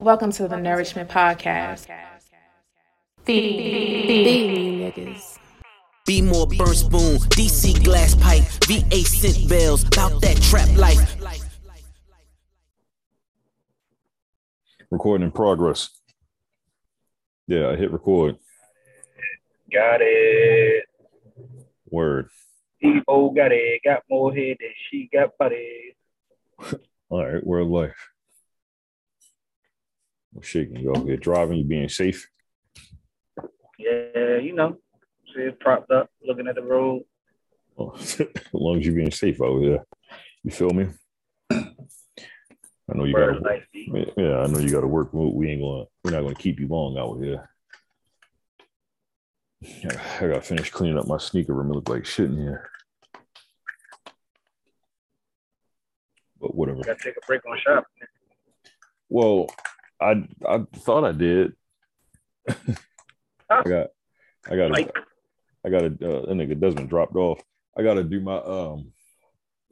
Welcome to the Nourishment Podcast. Feed me, niggas. Be more burn spoon, DC glass pipe, VA scent bells, about that trap life. Recording in progress. Yeah, I hit record. Got it. Word. T-O got it. Got more head than she got body. All right, we're live. Shaking, yo. You're driving, you're being safe. Yeah, you know. She's propped up, looking at the road. Well, as long as you're being safe out here. You feel me? I know you got life, I know you gotta work. We're not gonna keep you long out here. I gotta finish cleaning up my sneaker room. It look like shit in here. But whatever. You gotta take a break on shopping. Well, I thought I did. I got that nigga Desmond dropped off. I gotta do my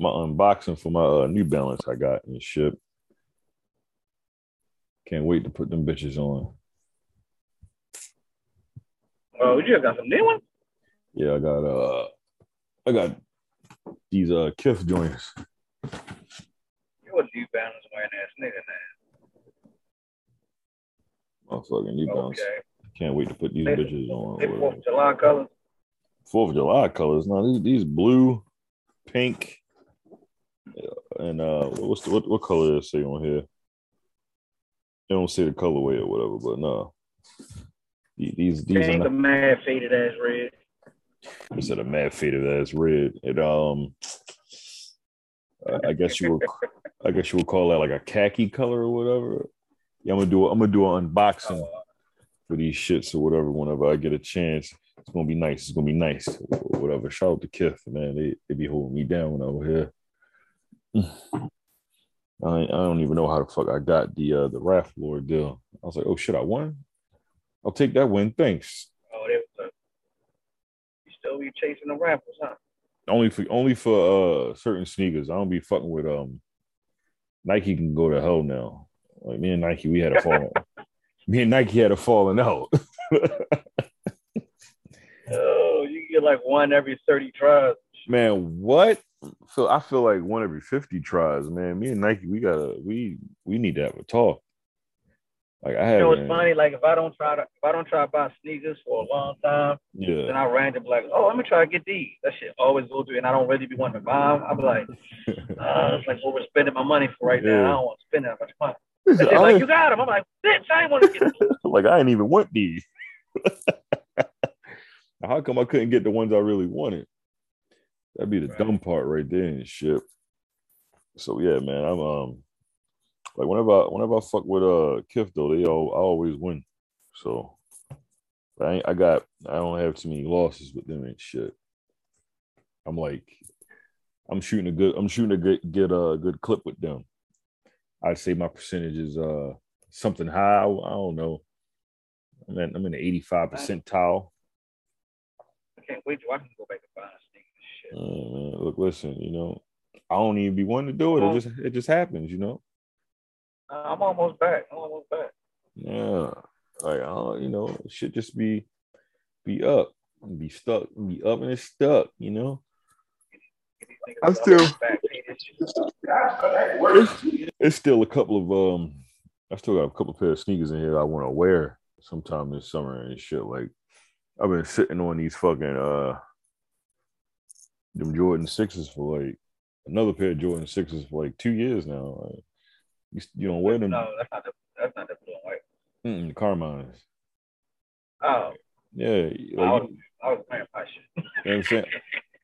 my unboxing for my New Balance I got and shit. Can't wait to put them bitches on. Oh, you got some new ones? Yeah, I got these Kif joints. You're a New Balance wearing ass nigga now. Motherfucking New Balance. Okay. Can't wait to put these bitches on. 4th of July colors. 4th of July colors. No, these blue, pink, and what color does it say on here? They don't say the colorway or whatever, but no. These ain't the mad faded ass red. They said a mad faded ass red. It I guess you would call that like a khaki color or whatever. Yeah, I'm gonna do an unboxing for these shits or whatever. Whenever I get a chance, it's gonna be nice. Or whatever. Shout out to Kif, man. They be holding me down when I was here. I don't even know how the fuck I got the Raff Lord deal. I was like, oh shit, I won. I'll take that win, thanks. Oh, you still be chasing the rappers, huh? Only for certain sneakers. I don't be fucking with Nike. Can go to hell now. Like me and Nike had a falling out. Oh, you get like one every 30 tries. Man, what? So I feel like one every 50 tries, man. Me and Nike, we need to have a talk. Like I had, you know, it's funny, like if I don't try to buy sneakers for a long time, yeah, then I randomly like, oh, let me try to get these. That shit always go through, and I don't really be wanting to buy them. I'm like, it's like overspending my money for right now. I don't want to spend that much money. It's like, you got them. I'm like, bitch, I ain't want to get them. Like, I didn't even want these. How come I couldn't get the ones I really wanted? That'd be the dumb part right there and shit. So yeah, man, I'm like whenever I fuck with Kif though, I always win. So I don't have too many losses with them and shit. I'm like, I'm shooting a good clip with them. I'd say my percentage is something high. I don't know. I'm in the 85th percentile. I can't wait till I can go back and buy a sneaker and shit. Man, look, listen, you know, I don't even be wanting to do it. It just happens, you know. I'm almost back. Yeah, like you know, shit just be up, be stuck, be up and it's stuck, you know. I'm still. It's still a couple of I still got a couple of pair of sneakers in here that I want to wear sometime this summer and shit. Like I've been sitting on these fucking them Jordan 6s for like another pair of Jordan 6s for like 2 years now. Like, you don't wear them. No, that's not the blue and white. The Carmines. Oh. Yeah. Like, I was playing my shit. You know what I'm saying?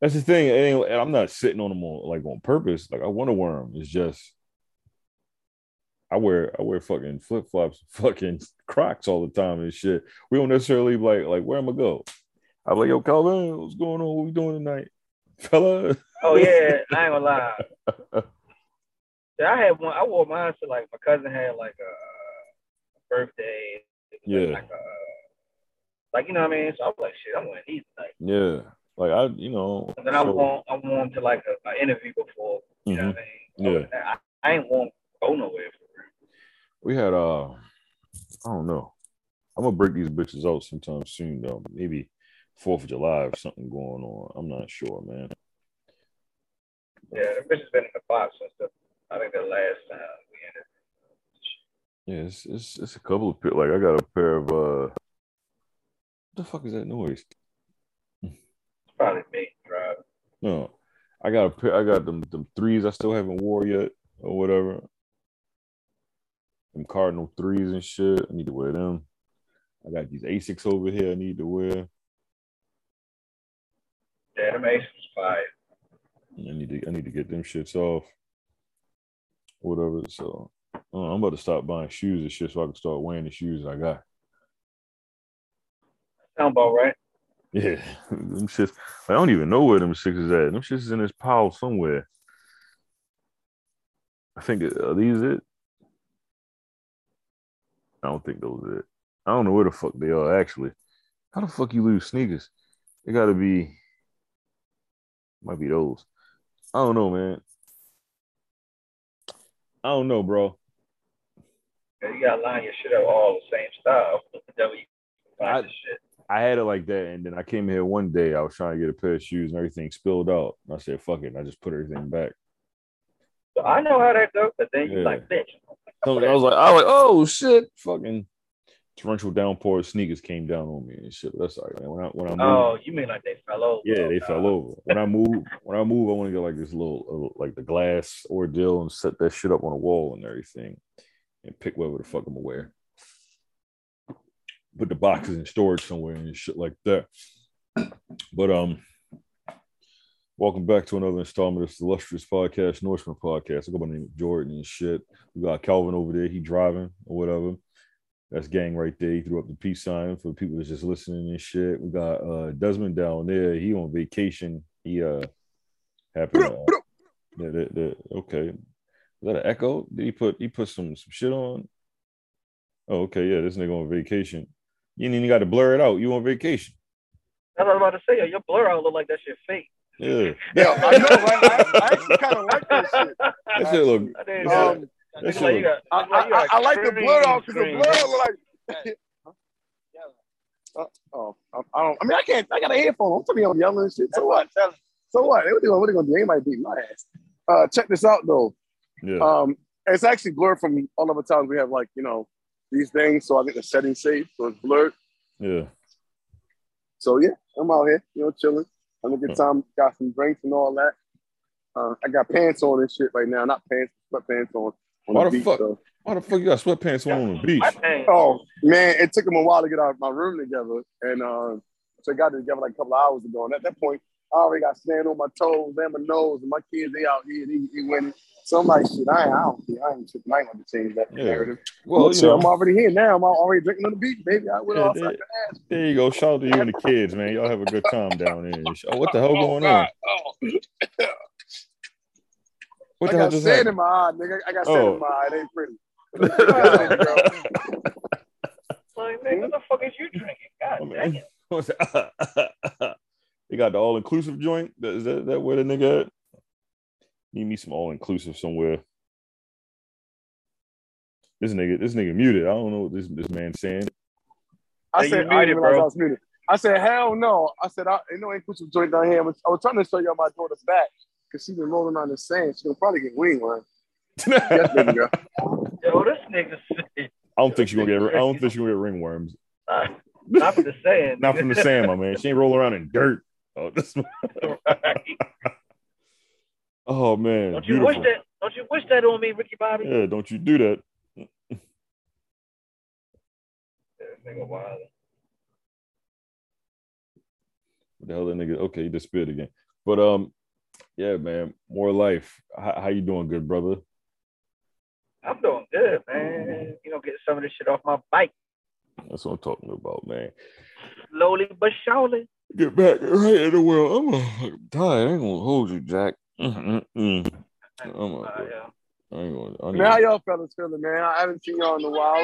That's the thing, and I'm not sitting on them on purpose. Like I want to wear them. It's just I wear fucking flip flops, fucking Crocs all the time and shit. We don't necessarily like where am I go? I'm like, yo, Calvin, what's going on? What we doing tonight, fella? Oh yeah, I ain't gonna lie. I had one. I wore mine to like my cousin had like a birthday. Yeah. Like you know what I mean. So I was like, shit, I'm wearing these tonight. Yeah. Like I, you know. And then I wore them to like an interview before. You know what I mean? So yeah. I ain't wore them to go nowhere for real. We had I don't know. I'm gonna break these bitches out sometime soon though. Maybe 4th of July or something going on. I'm not sure, man. Yeah, the bitches been in the box since I think the last time we entered. Yeah, it's a couple of like I got a pair of what the fuck is that noise? It's probably me, Rob. No, I got a pair. I got them threes I still haven't wore yet or whatever. Them Cardinal threes and shit. I need to wear them. I got these ASICs over here. I need to wear. Yeah, them ASICs fire. I need to get them shits off. Whatever. So. I'm about to stop buying shoes and shit so I can start wearing the shoes I got. Sound about right. Yeah. Them shits. I don't even know where them six is at. Them shits is in this pile somewhere. I think, are these it? I don't think those are it. I don't know where the fuck they are, actually. How the fuck you lose sneakers? They gotta be, might be those. I don't know, man. I don't know, bro. You gotta line your shit up all the same style. I had it like that, and then I came here one day. I was trying to get a pair of shoes, and everything spilled out. And I said, "Fuck it," and I just put everything back. So I know how that goes, but then you like, bitch. I was like, oh shit, fucking torrential downpour of sneakers came down on me and shit. That's all right, man. When I moved, you mean like they fell over? Yeah, they fell over. When I move, I want to get like this little like the glass ordeal and set that shit up on a wall and everything. And pick whatever the fuck I'm gonna wear. Put the boxes in storage somewhere and shit like that. But welcome back to another installment of this illustrious podcast, Nourishment Podcast. I go by the name of Jordan and shit. We got Calvin over there. He driving or whatever. That's gang right there. He threw up the peace sign for the people that's just listening and shit. We got Desmond down there. He on vacation. He happened. Okay. Is that an echo? Did he put some shit on? Oh, okay, yeah, this nigga on vacation. You ain't even got to blur it out. You on vacation. That's what I was about to say. Yo, your blur out look like that shit fake. Yeah. Yeah, I know, right? I actually kind of like that shit. That shit look... I like the blur out because the blur look like... I can't... I got a headphone. I'm talking about yelling and shit. So what? What are they going to do? Anybody beat my ass. Check this out, though. Yeah. It's actually blurred from all of the times we have like, you know, these things. So I think the settings safe, so it's blurred. Yeah. So yeah, I'm out here, you know, chilling. I'm gonna get time, got some drinks and all that. I got pants on and shit right now, not pants, sweatpants on. Why the fuck you got sweatpants on the beach? Oh man, it took them a while to get out of my room together, and so I got it together like a couple of hours ago. And at that point, I already got sand on my toes and my nose, and my kids they out here, they winning. So I'm like, shit, I ain't going to change that narrative. Well, you know, I'm already here now. I'm already drinking on the beach, baby. I went off. There you go. Shout out to you and the kids, man. Y'all have a good time down there. Oh, what the hell going on? Oh. What the hell just happened? In my eye, nigga. I got sand in my eye. It ain't pretty. Like, nigga, what the fuck is you drinking? God dang it. They got the all-inclusive joint. Is that where the nigga at? Need me some all-inclusive somewhere. This nigga muted. I don't know what this man's saying. I said muted. I said, hell no. I said, ain't no inclusive joint down here. I was trying to show y'all my daughter's back because she's been rolling on the sand. She's going to probably get winged, man. Yes, baby girl. Yo, this nigga said. I don't think she's going to get ringworms. Not from the sand. Not from the sand, my man. She ain't rolling around in dirt. Oh, this right. Oh man! Don't you wish that on me, Ricky Bobby? Yeah, don't you do that? Yeah, nigga, wild. What the hell, that nigga? Okay, he disappeared again. But yeah, man, more life. How you doing, good brother? I'm doing good, man. You know, getting some of this shit off my bike. That's what I'm talking about, man. Slowly but surely. Get back right in the world. I'm tired. I ain't gonna hold you, Jack. Man, how y'all fellas feeling, man? I haven't seen y'all in a while. I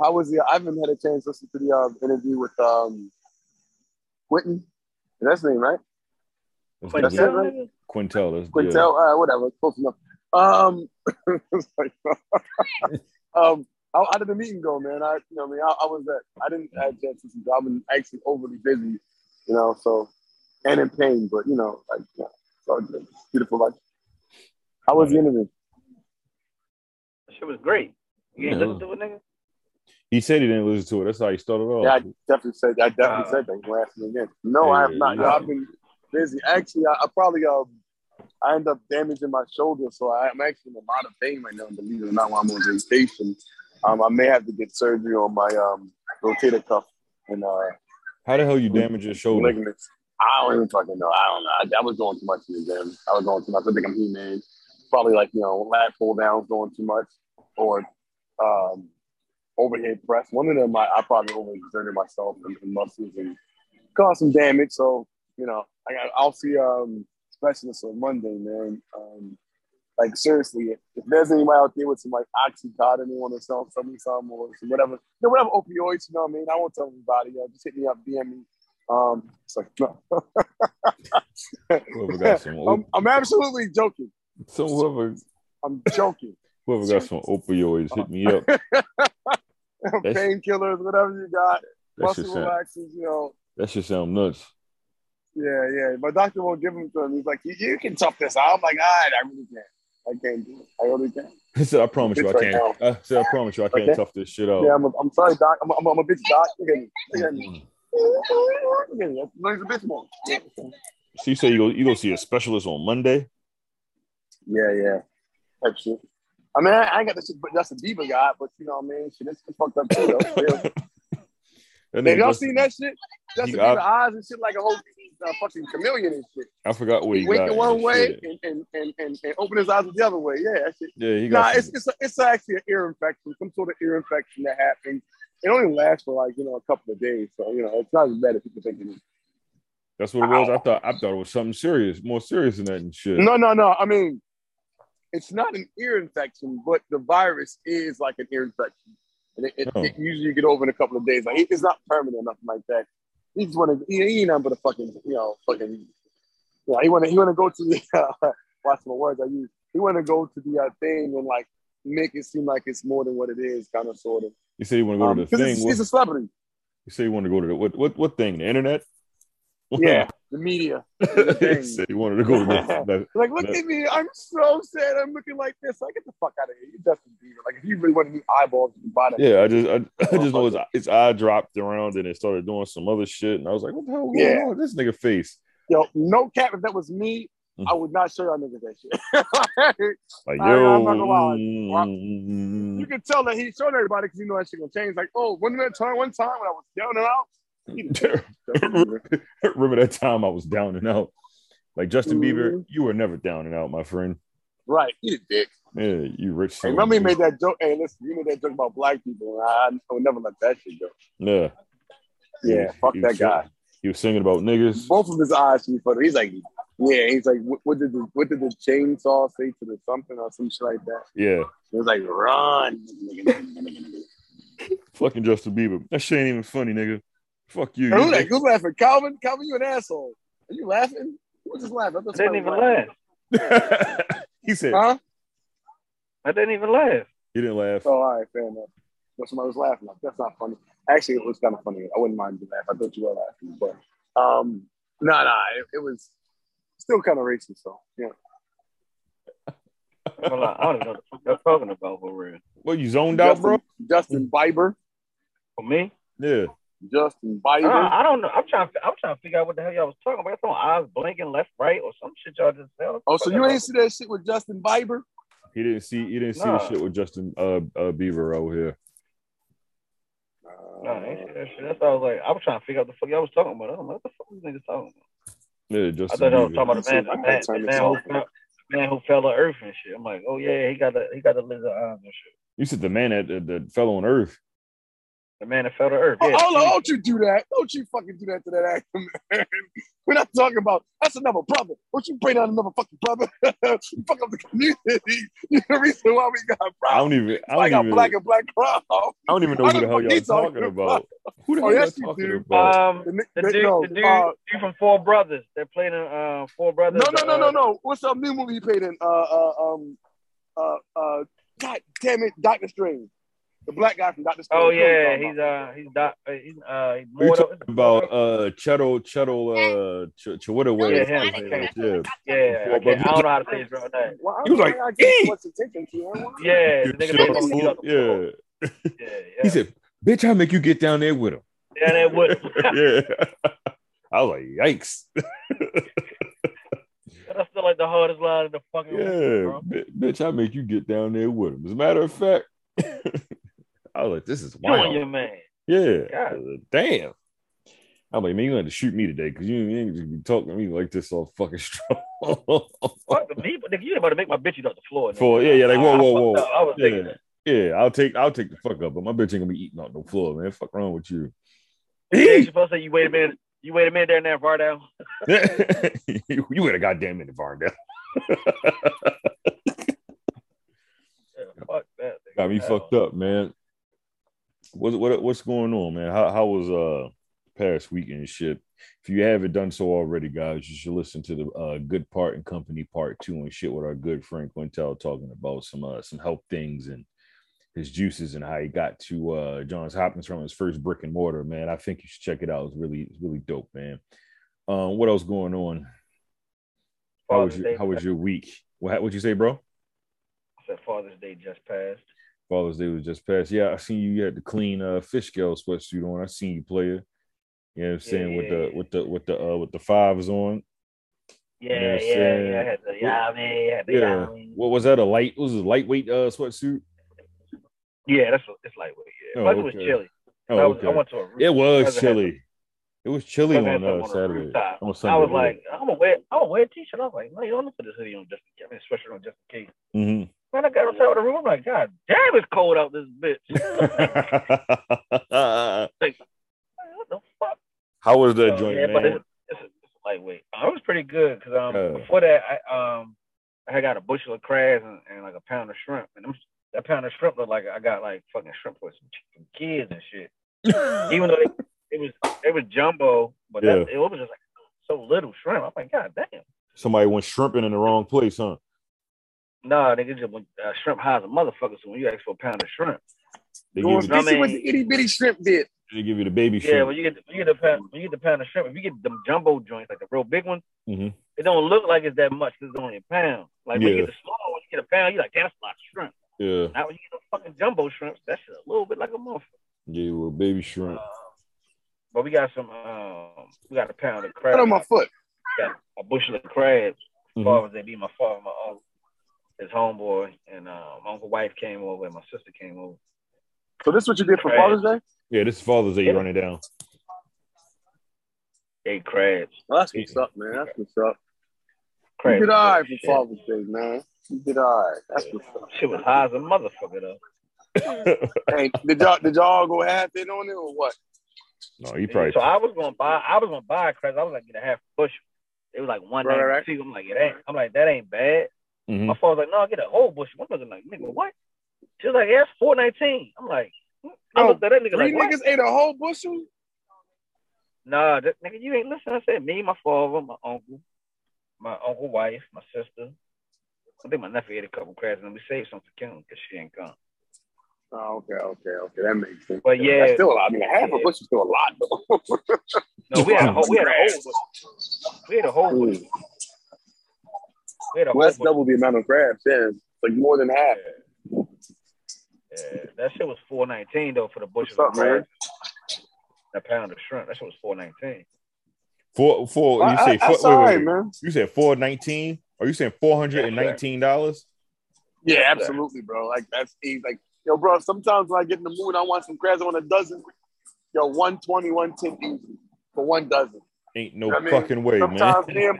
haven't had a chance to listen to the interview with Quinton. That's his name, right? That's it, right? Quintel. Yeah. Whatever. Close enough. How did the meeting go, man? I had a chance to see. I've been actually overly busy, you know. So, and in pain, but you know, like, yeah, so beautiful life. How was the interview? Shit was great. You ain't listen to it, nigga. He said he didn't listen to it. That's how he started off. Yeah, I definitely said that. You asked me again. No, I have not. I've been busy. Actually, I end up damaging my shoulder, so I'm actually in a lot of pain right now. Believe it or not, while I'm on vacation, I may have to get surgery on my rotator cuff. And how the hell you damage your shoulder? Ligaments. I don't even fucking know. I don't know. I was going too much in the gym. I was going too much. I think I'm He-Man. Probably like, you know, lat pull downs going too much, or overhead press. One of them, I probably overexerted myself in muscles and caused some damage. So, you know, I'll see specialist on Monday, man. Like, seriously, if there's anybody out there with some like Oxycontin, they want to sell something or whatever, you know, whatever opioids, you know what I mean? I won't tell anybody. Just hit me up, DM me. It's like, no. I'm absolutely joking. So whoever, I'm joking. Whoever got some opioids, hit me up. Painkillers, whatever you got, muscle relaxers, you know. That should sound nuts. Yeah. My doctor won't give them to him. He's like, you can tough this out. I'm like, I really can't. I can't do it. I really can't. He said, I promise you, I can't. I said, I promise you, I can't tough this shit out. Yeah, I'm sorry, doc. I'm a bitch, doc. Look at me. So you say you go see a specialist on Monday? Yeah. Absolutely. I mean, I ain't got this shit, but that's a Bieber guy, but you know what I mean? Shit, it's fucked up too. Have y'all seen that shit? Justin Bieber eyes and shit like a whole fucking chameleon and shit. I forgot where he waking one way and open his eyes the other way. Yeah, that shit. Yeah, he got it's actually an ear infection, some sort of ear infection that happens. It only lasts for like, you know, a couple of days. So, you know, it's not as bad as people think it is. That's what it was. I thought it was something serious, more serious than that and shit. No. I mean, it's not an ear infection, but the virus is like an ear infection. And it usually get over in a couple of days. Like, it's not permanent, nothing like that. He just wanted, he ain't nothing but a fucking, you know, fucking, yeah, he wanna go to the, watch my words I use. He wanna go to the thing and like make it seem like it's more than what it is, kind of, sort of. You say you want to go to the thing. He's a celebrity. You say you want to go to the what thing? The internet? Yeah, the media. The thing. You said you wanted to go to the like, look at me. I'm so sad. I'm looking like this. I get the fuck out of here. You're Justin Bieber. Like, if you really want to do eyeballs, you can buy that. Yeah, I just know its eye dropped around and it started doing some other shit, and I was like, what the hell? Yeah, on this nigga face. Yo, no cap. If that was me, I would not show y'all niggas that shit. Like, I'm not gonna lie. You can tell that he showed everybody because you know that shit gonna change. Like, oh, one time when I was down and out. Remember that time I was down and out? Like, Justin Bieber, you were never down and out, my friend. Right, you dick. Yeah, you rich. Hey, remember he made that joke. Hey, listen, you made that joke about black people. I would never let that shit go. Yeah. Yeah, fuck that guy. He was singing about niggas. Both of his eyes should be funny. He's like, yeah, he's like, what did the chainsaw say to the something or some shit like that? Yeah. It was like, run. Fucking Justin Bieber. That shit ain't even funny, nigga. Fuck you. Who's like, laughing? Calvin? Calvin, you an asshole. Are you laughing? Who was just laughing? I didn't even laugh. He said, huh? I didn't even laugh. He didn't laugh. Oh, all right, fair enough. But somebody was laughing. That's not funny. Actually, it was kind of funny. I wouldn't mind you laugh. I thought you were laughing. But it was still kind of racist, so yeah. Well, I don't know what the fuck you're talking about for real. Well, you zoned out, bro? Justin Bieber. For me? Yeah. Justin Bieber. I don't know. I'm trying to figure out what the hell y'all was talking about. Some eyes blinking left, right, or some shit y'all just said. Oh, so you ain't see that shit with Justin Bieber? He didn't see the shit with Justin Bieber over here. No, that's why I was like, I was trying to figure out what the fuck y'all was talking about. I don't know what the fuck these niggas talking about. Yeah, I thought y'all was talking about the man who fell on Earth and shit. I'm like, oh yeah, he got the lizard eyes and shit. You said the man that fell on Earth. The man that fell to Earth. Yeah. Oh, don't you do that. Don't you fucking do that to that actor, man. We're not talking about, that's another brother. Don't you bring down another fucking brother? You fuck up the community. You're the reason why we got problems. I got black and black problems. I don't even know who the hell y'all talking about. Who the hell y'all talking about? The dude from Four Brothers that played in Four Brothers. No. What's up new movie he played in? God damn it, Dr. Strange. The black guy from Dr. Strange. Oh yeah, he's more about Cheddar, I don't know how to say his real name. He was like, he said, "Bitch, I'll make you get down there with him." Yeah, that would. Yeah, I was like, "Yikes." That's still like the hardest line in the fucking world, bro. Bitch, I'll make you get down there with him. As a matter of fact. I was like, this is wild. You're your man. Yeah. God. Damn. I'm like, man, you're going to shoot me today because you ain't just be talking to me like this all fucking strong. Fuck the people. Nigga, you ain't about to make my bitch eat off the floor. Like, whoa. I was thinking that. Yeah, I'll take the fuck up, but my bitch ain't going to be eating off no floor, man. Fuck wrong with you. You're supposed to say, you wait a minute there now, Vardell. You wait a goddamn minute, Vardell. Fuck that. Got me fucked up, man. What's going on, man? How was past weekend shit? If you haven't done so already, guys, you should listen to the Good Part and Company Part 2 and shit with our good friend Quintel talking about some health things and his juices and how he got to Johns Hopkins from his first brick and mortar, man. I think you should check it out. It's really dope, man. What else going on? How was your week? What would you say, bro? I said Father's Day just passed. Father's Day was just passed. Yeah, I seen you had the clean Fishgirl sweatsuit on. I seen you play it. You know what I'm saying? With the fives on. What was that? A lightweight sweatsuit? Yeah, it's lightweight. Yeah. But it was chilly. It was chilly on Saturday. I was like, I'm gonna wear a t-shirt. I was like, no, you don't put this hoodie on just in case. Sweatshirt on just in case. Mm-hmm. Man, I got outside of the room. I'm like, God damn, it's cold out this bitch. Like, what the fuck? How was that joint, man? But it's lightweight. It was pretty good because before that, I got a bushel of crabs and like a pound of shrimp. And that pound of shrimp looked like I got like fucking shrimp for some kids and shit. Even though it was jumbo, but it was just like so little shrimp. I'm like, God damn. Somebody went shrimping in the wrong place, huh? No, they get you shrimp high as a motherfucker. So when you ask for a pound of shrimp, they give you what the itty bitty shrimp did. They give you the baby shrimp. Yeah, when you get the pound of shrimp, if you get them jumbo joints, like the real big ones, mm-hmm. It don't look like it's that much because it's only a pound. Like when you get the small one, you get a pound, you're like, that's a lot of shrimp. Yeah. Now when you get the fucking jumbo shrimps, that shit a little bit like a motherfucker. Yeah, well, baby shrimp. But we got some, a pound of crabs. Put on my foot. Got a bushel of crabs. Mm-hmm. Father's Day, my father, my uncle. His homeboy and my uncle's wife came over and my sister came over. So this is what you did for Father's Day? Yeah, this is Father's Day. You running down. Hey, crabs. Well, that's what's up, man. That's what's up. Crabs. You did all right for Father's Day, man. You did all right. That's what's up. Shit was high as a motherfucker, though. Hey, did y'all go half in on it or what? No, you probably. So I was gonna buy crabs. I was like, get a half bushel. It was like $1.92. I'm like, it ain't. I'm like, that ain't bad. Mm-hmm. My father's like, no, get a whole bushel. I'm looking like, nigga, what? She was like, yeah, it's $4.19. I'm like, I looked at that nigga like, what? Niggas ate a whole bushel? Nah, nigga, you ain't listen. I said, me, my father, my uncle's wife, my sister. I think my nephew ate a couple crabs, and we saved some for Kim because she ain't come. Oh, okay. That makes sense. But yeah, that's still a lot. I mean, half a bushel is still a lot, though. No, we had a whole bushel. Well, that's double the amount of crabs, then. Like more than half. Yeah, that shit was $4.19 though for the bushel of crabs. A pound of shrimp. That shit was $4.19. You said $4.19? Are you saying $419? Yeah, absolutely, bro. Like that's easy. Like, yo, bro, sometimes when I get in the mood, I want some crabs. I want a dozen. Yo, $120, $110 easy for one dozen. Ain't no fucking way, man. Sometimes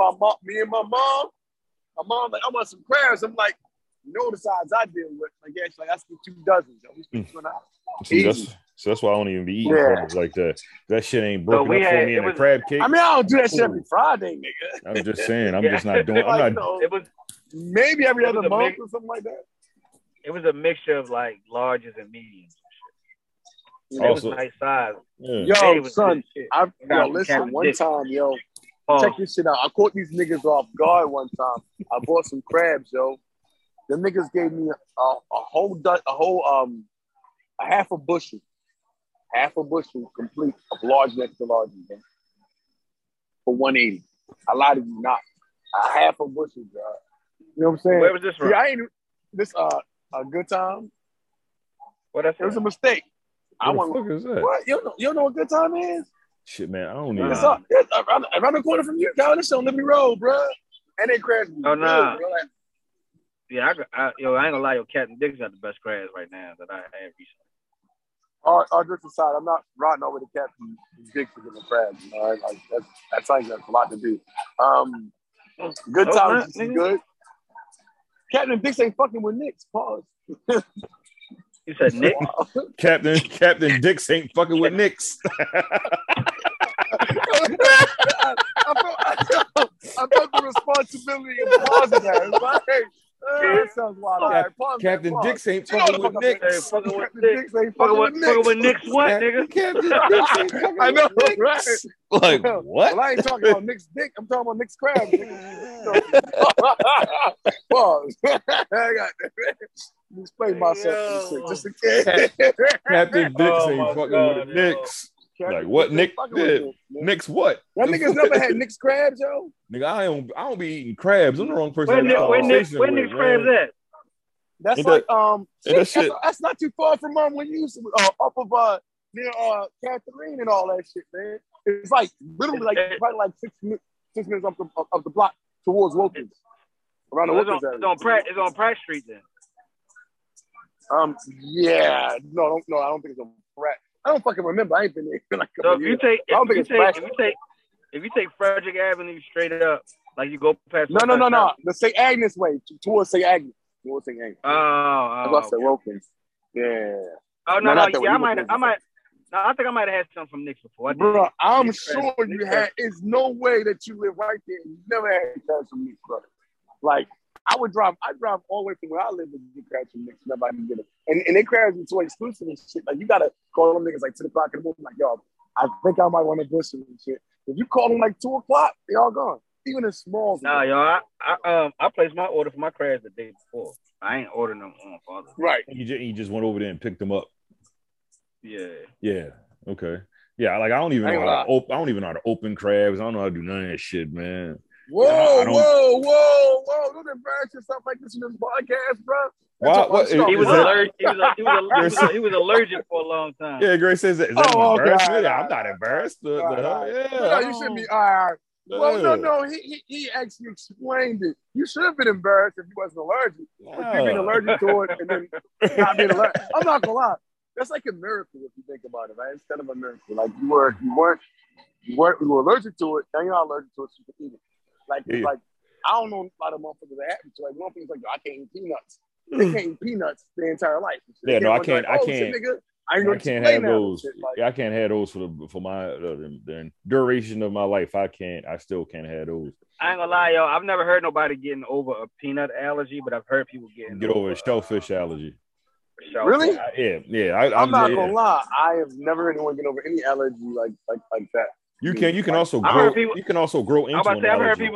my mom, like, I want some crabs. I'm like, you know the size I deal with. Like, yeah, she's like, I see 2 dozens. So that's why I don't even be eating crabs like that. That shit ain't broken up for me in a crab cake. I mean, I don't do that shit every Friday, nigga. I'm just saying. I'm just not doing it. Like, it was maybe every other month or something like that. It was a mixture of, like, larges and mediums. And also, it was nice size. Yeah. Yo, son, listen, one time, check this shit out. I caught these niggas off guard one time. I bought some crabs, yo. The niggas gave me a whole half a bushel complete of large next to large again for $180. A lot of you not. A half a bushel, bro. You know what I'm saying? Where was this from? See, I ain't this a good time. What I said? It was a mistake. What? You don't know what good time is? Shit, man, I don't even know. It's around the corner from you, down this on Liberty Road, bro. And they crashed me. Oh, no. Nah. Yeah, I ain't gonna lie, your Captain Dick's got the best crash right now that I had recently. All jokes aside, I'm not riding over the Captain Dick's for the crash. You know, like, that sounds like a lot to do. Good time is good. Captain Dick's ain't fucking with Knicks. Pause. He said Nick. Wow. Captain Dick's ain't fucking with Knicks. I felt the responsibility of pausing that. It's like, hey, that sounds wild. Captain Dick's ain't fucking with Knicks. Fucking with Knicks what, nigga? Captain Dick's ain't fucking I know, with Knicks. Right? Like, what? Well, I ain't talking about Nick's dick. I'm talking about Nick's crab. Pause. I got that. Explain myself just in case. Captain Dick's ain't fucking with the Knicks. Like what Nick did? Nick's what? That nigga's never had Nick's crabs, yo. Nigga, I don't be eating crabs. I'm the wrong person. Where Nick's crabs at? That's like that's not too far from when you used to up of near Catherine and all that shit, man. It's like literally like probably like 6 minutes up the block towards Wilkins. Around the Wilkins area. It's on Pratt Street then. Yeah. No, I don't think it's on Pratt. I don't fucking remember. I ain't been there in like a couple years. If you take Frederick Avenue straight up, like you go past. No. The St. Agnes way towards St. Agnes. Oh. I said Wilkins. Yeah. Oh no. Yeah, I might. No, I think I might have had some from Nick's before. Bro, I'm sure you had. There's no way that you live right there and you never had crabs from Nick's, brother. Like I drive all the way from where I live to get crabs from Nick's. Nobody can get them. And they crabs are so exclusive and shit. Like you gotta call them niggas like 10 o'clock in the morning. Like yo, I think I might want to bush them and shit. If you call them like 2 o'clock, they all gone. Even in small. Nah, yo, I placed my order for my crabs the day before. I ain't ordering them on Father. Right. You just went over there and picked them up. Yeah. Yeah. Okay. Yeah. Like I don't even know how to open crabs. I don't know how to do none of that shit, man. Whoa! Don't embarrass yourself like this in this podcast, bro. He was allergic for a long time. Yeah, Grace says that. Is that embarrassing? I'm not embarrassed. You shouldn't be. All right. Well, no. He actually explained it. You should have been embarrassed if you wasn't allergic. But you've been allergic to it and then not being allergic. I'm not gonna lie. That's like a miracle if you think about it, right? It's kind of a miracle. Like you were allergic to it. Now you're not allergic to it, so you can eat it. Like, yeah. Like I don't know a lot of motherfuckers that happen to. Like one thing's like, I can't eat peanuts. They can't eat peanuts their entire life. Yeah, no, I can't. Like, I can't have those. Like, I can't have those for the duration of my life. I still can't have those. I ain't gonna lie, yo. I've never heard nobody getting over a peanut allergy, but I've heard people get over a shellfish allergy. Really? Yeah. I'm not gonna lie. I have never heard anyone get over any allergy like that. You can also grow into an allergy.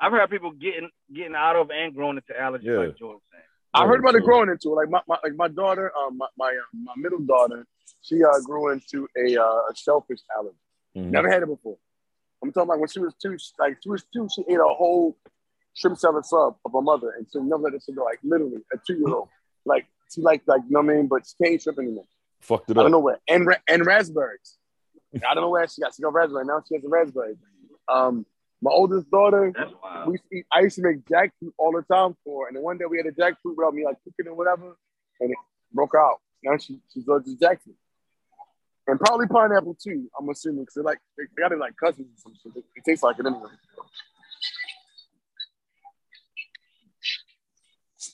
I've heard people getting out of and growing into allergies. Yeah. Like Jordan saying. I heard about it growing into it. Like my daughter, my middle daughter, she grew into a shellfish allergy. Mm-hmm. Never had it before. I'm talking about when she was two, she ate a whole shrimp salad sub of her mother, and she never let it go. Like literally a 2-year-old. Like she like you know what I mean, but she can't shrimp anymore. Fucked it up. I don't know where. And raspberries. I don't know where she got. She got raspberry. Now she has a raspberry. My oldest daughter, I used to make jackfruit all the time for her. And then one day we had a jackfruit without me like cooking and whatever, and it broke out. Now she's allergic to jackfruit, and probably pineapple too. I'm assuming because they got it like cousins or something. It tastes like it anyway.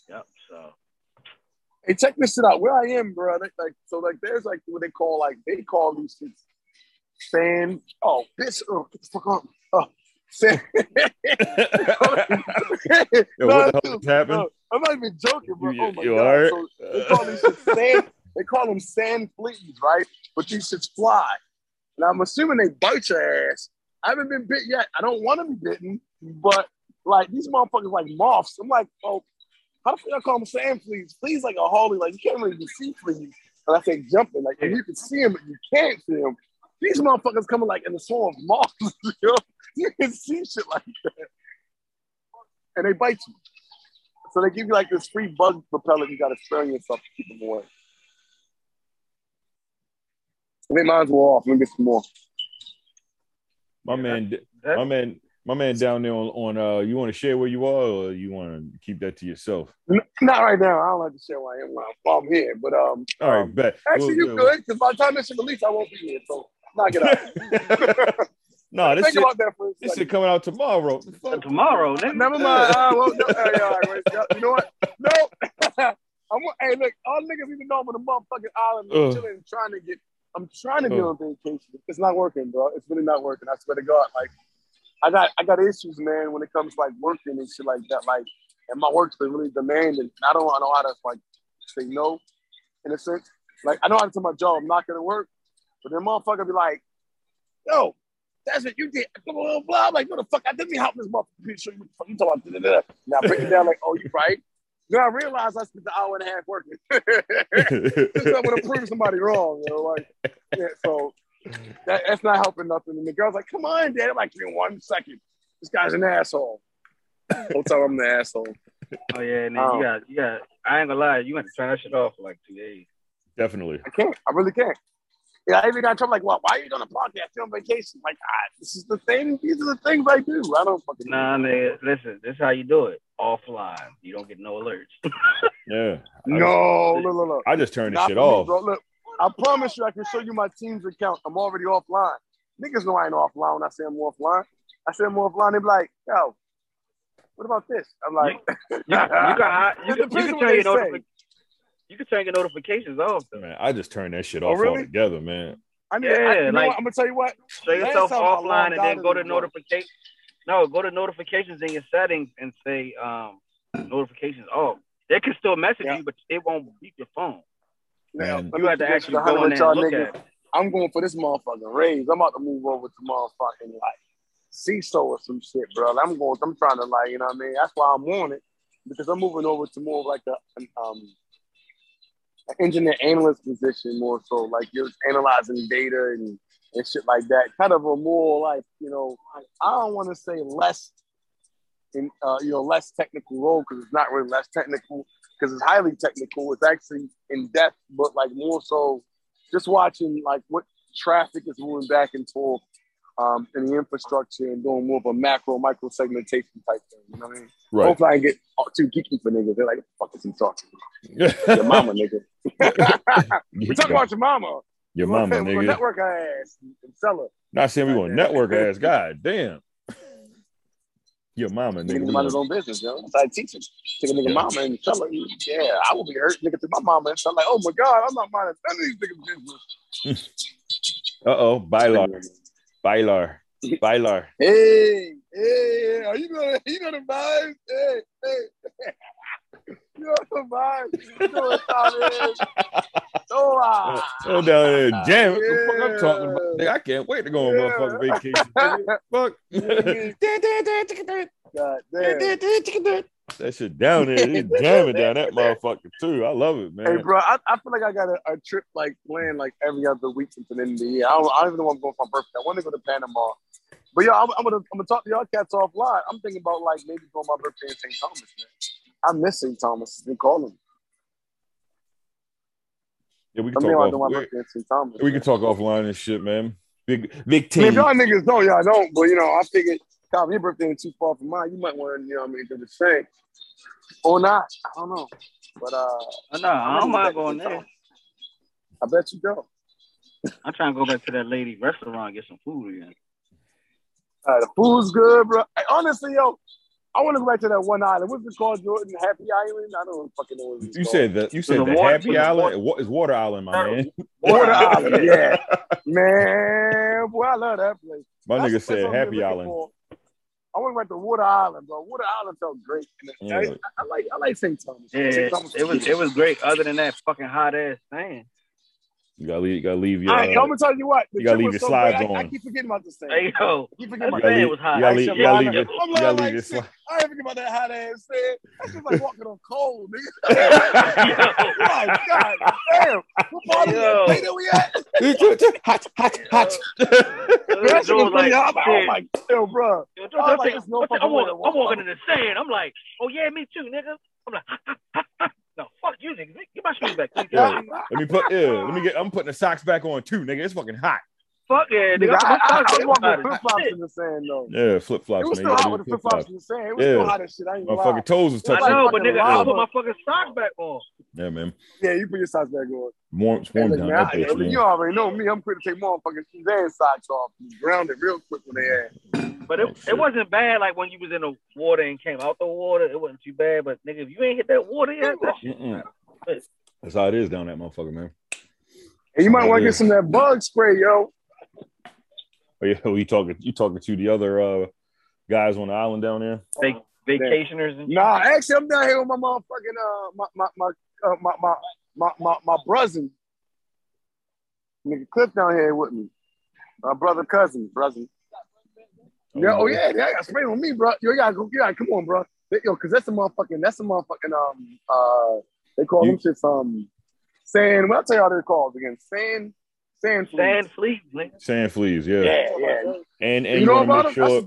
Yep. So. Hey, check this shit out. Where I am, bro. There's like what they call these shits. Sand, oh, bitch, oh, get the fuck up. Oh, sand. Yo, what the hell just happened? No, I'm not even joking, bro. Oh my God. Right? So they call these shits sand, they call them sand fleas, right? But these shits fly. And I'm assuming they bite your ass. I haven't been bit yet. I don't want to be bitten, but like these motherfuckers like moths. I'm like, oh, how the fuck y'all call them sand fleas? Fleas like a holy, like you can't really see fleas. And I say jumping, like, and you can see him, but you can't see him. These motherfuckers coming like in the song of moths, you know? You can see shit like that. And they bite you. So they give you like this free bug repellent you gotta spare yourself to keep them away. I think mine's wore off. Let me get some more. My man down there on you wanna share where you are or you wanna keep that to yourself? Not right now. I don't like to share where I am while I'm here, but all right, bet. Actually you could, because by the time this is released, I won't be here, so knock it out. No, this shit, this shit coming out tomorrow. Tomorrow, never mind. You know what? No, hey, look, all niggas even know I'm on the motherfucking island, chilling, I'm trying to get on vacation. It's not working, bro. It's really not working. I swear to God, like, I got issues, man, when it comes to, like, working and shit like that. Like, and my work's been really demanding. I don't know how to, like, say no, in a sense. Like, I know how to tell my job I'm not gonna work, but then motherfucker be like, yo. That's what you did. I'm like, no, the fuck, I didn't help this motherfucker. Show you what the fuck you talking about. Now I break it down like, oh, you right. Then I realized I spent an hour and a half working. Just I want to prove somebody wrong, you know. Like, yeah, so that's not helping nothing. And the girl's like, come on, Dad. I'm like, give me 1 second. This guy's an asshole. Don't tell him I'm the asshole. Oh yeah, and then you got. I ain't gonna lie, you have to turn that shit off for like 2 days. Definitely. I can't. I really can't. Yeah, I even got trouble. Like, well, why are you doing a podcast? You're on vacation. Like, this is the thing. These are the things I do. I don't fucking know. Nigga, listen, this is how you do it. Offline. You don't get no alerts. Yeah. No, look. I just turned this shit off. Bro. Look, I promise you I can show you my team's account. I'm already offline. Niggas know I ain't offline when I say I'm offline. I say I'm offline. They be like, yo, what about this? I'm like, you can turn your notifications off, though. Man, I just turned that shit off altogether, man. I'm gonna tell you what. Show yourself offline and then go to notifications. No, go to notifications in your settings and say notifications off. They can still message you, but it won't beep your phone. Now, you have to actually go in there and look at it. I'm going for this motherfucking raise. I'm about to move over to motherfucking like CISO or some shit, bro. I'm trying to like, you know what I mean? That's why I'm on it, because I'm moving over to more like an engineer analyst position, more so like you're analyzing data and shit like that. Kind of a more like, you know, I don't want to say less technical role, because it's not really less technical, because it's highly technical. It's actually in depth, but like more so just watching like what traffic is moving back and forth in the infrastructure and doing more of a macro micro segmentation type thing. You know what I mean? Right. Hopefully I get too geeky for niggas. They're like, what the fuck is he talking about? Your mama, nigga. We're talking about your mama. Your mama, nigga. We're gonna network her ass and sell her. Not saying we're gonna network her ass. God damn. Your mama, nigga. Nigga mind his own business, yo. That's how I teach him. Take a nigga mama and tell her, yeah, I will be hurt, nigga, to my mama and tell her, like, oh my God, I'm not minding none of these niggas' business. Uh-oh, Bylar. Hey, are you gonna vibe? Hey. You know the vibe. You know what time is. Slow down there, jam. What the fuck I'm talking about? Nigga, I can't wait to go on motherfucking vacation. Nigga. Fuck. God damn. That shit down there, they jamming down that motherfucker too. I love it, man. Hey, bro, I feel like I got a trip like planned like every other week since the end of the year. I don't even know what I'm going for my birthday. I want to go to Panama, but yo, I'm gonna talk to y'all cats offline. I'm thinking about like maybe going my birthday in St. Thomas, man. I miss St. Thomas. It's been calling. Yeah, we can talk offline. We can talk offline and shit, man. Big team. If y'all niggas know, y'all don't. But you know, I figured. Kyle, your birthday ain't too far from mine. You might want to, you know what I mean, do the same. Or not. I don't know. But, no, I don't mind going there. I bet you don't. I'm trying to go back to that lady restaurant and get some food again. The food's good, bro. Hey, honestly, yo, I want to go back to that one island. What's it called, Jordan? Happy Island? I don't fucking know what it's called. You said Happy Island? It's Water Island, my man. Water Island, yeah. Man, boy, I love that place. That's nigga said Happy Island. I went back to Water Island, bro. Water Island felt great. Yeah. I like St. Thomas. Yeah, it was great. Other than that fucking hot ass sand. You gotta leave your. I'm gonna tell you what. You gotta leave your slides on. I keep forgetting about the sand. Hey yo, my sand was hot. You gotta leave your slides. I didn't think about that hot ass sand. That's just like walking on coal, nigga. My God, damn. What part of that plate that we at? Hot. That shit was like, oh my God, bro. I walking in the sand. I'm like, oh yeah, me too, nigga. I'm like, no, fuck you, nigga. Get my shoes back. I'm putting the socks back on too, nigga. It's fucking hot. Fuck yeah, nigga. I walked with flip flops in the sand though. Yeah, flip flops. It was still hot with the flip flops in the sand. It was still hot as shit. I ain't gonna lie. My fucking toes was touching. I know, but nigga, I put my fucking socks back on. Yeah, man. Yeah, you put your socks back on. Warm down. You already know me. I'm quick to take motherfucking shoes and socks off. Grounded real quick when they had. But it wasn't bad. Like when you was in the water and came out the water, it wasn't too bad. But nigga, if you ain't hit that water yet, that's how it is down that motherfucker, man. And you might want to get some of that bug spray, yo. Oh, yeah, you talking to the other guys on the island down there? Vacationers? And nah, actually, I'm down here with my motherfucking my brother, nigga Cliff down here with me. My cousin. They got sprayed on me, bro. Yo, you gotta come on, bro. Yo, cause that's a motherfucking they call them shits sand. Well, I'll tell you how they're called again. Sand fleas, yeah. And you know about them? Sure, and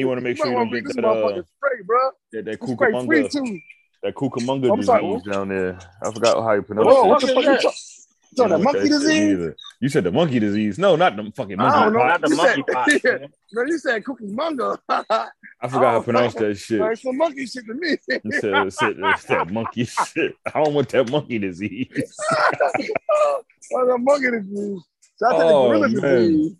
you want to make sure you don't get that Cucamonga disease down there. I forgot how you pronounce it. What the fuck is that? You know, monkey disease? You said the monkey disease? No, not the fucking monkey. I don't know. Not the monkey pot. No, you said Cucamonga. I forgot how to pronounce that shit. It's some monkey shit to me. It's that monkey shit. I don't want that monkey disease. That monkey disease. Shout out to the gorilla disease.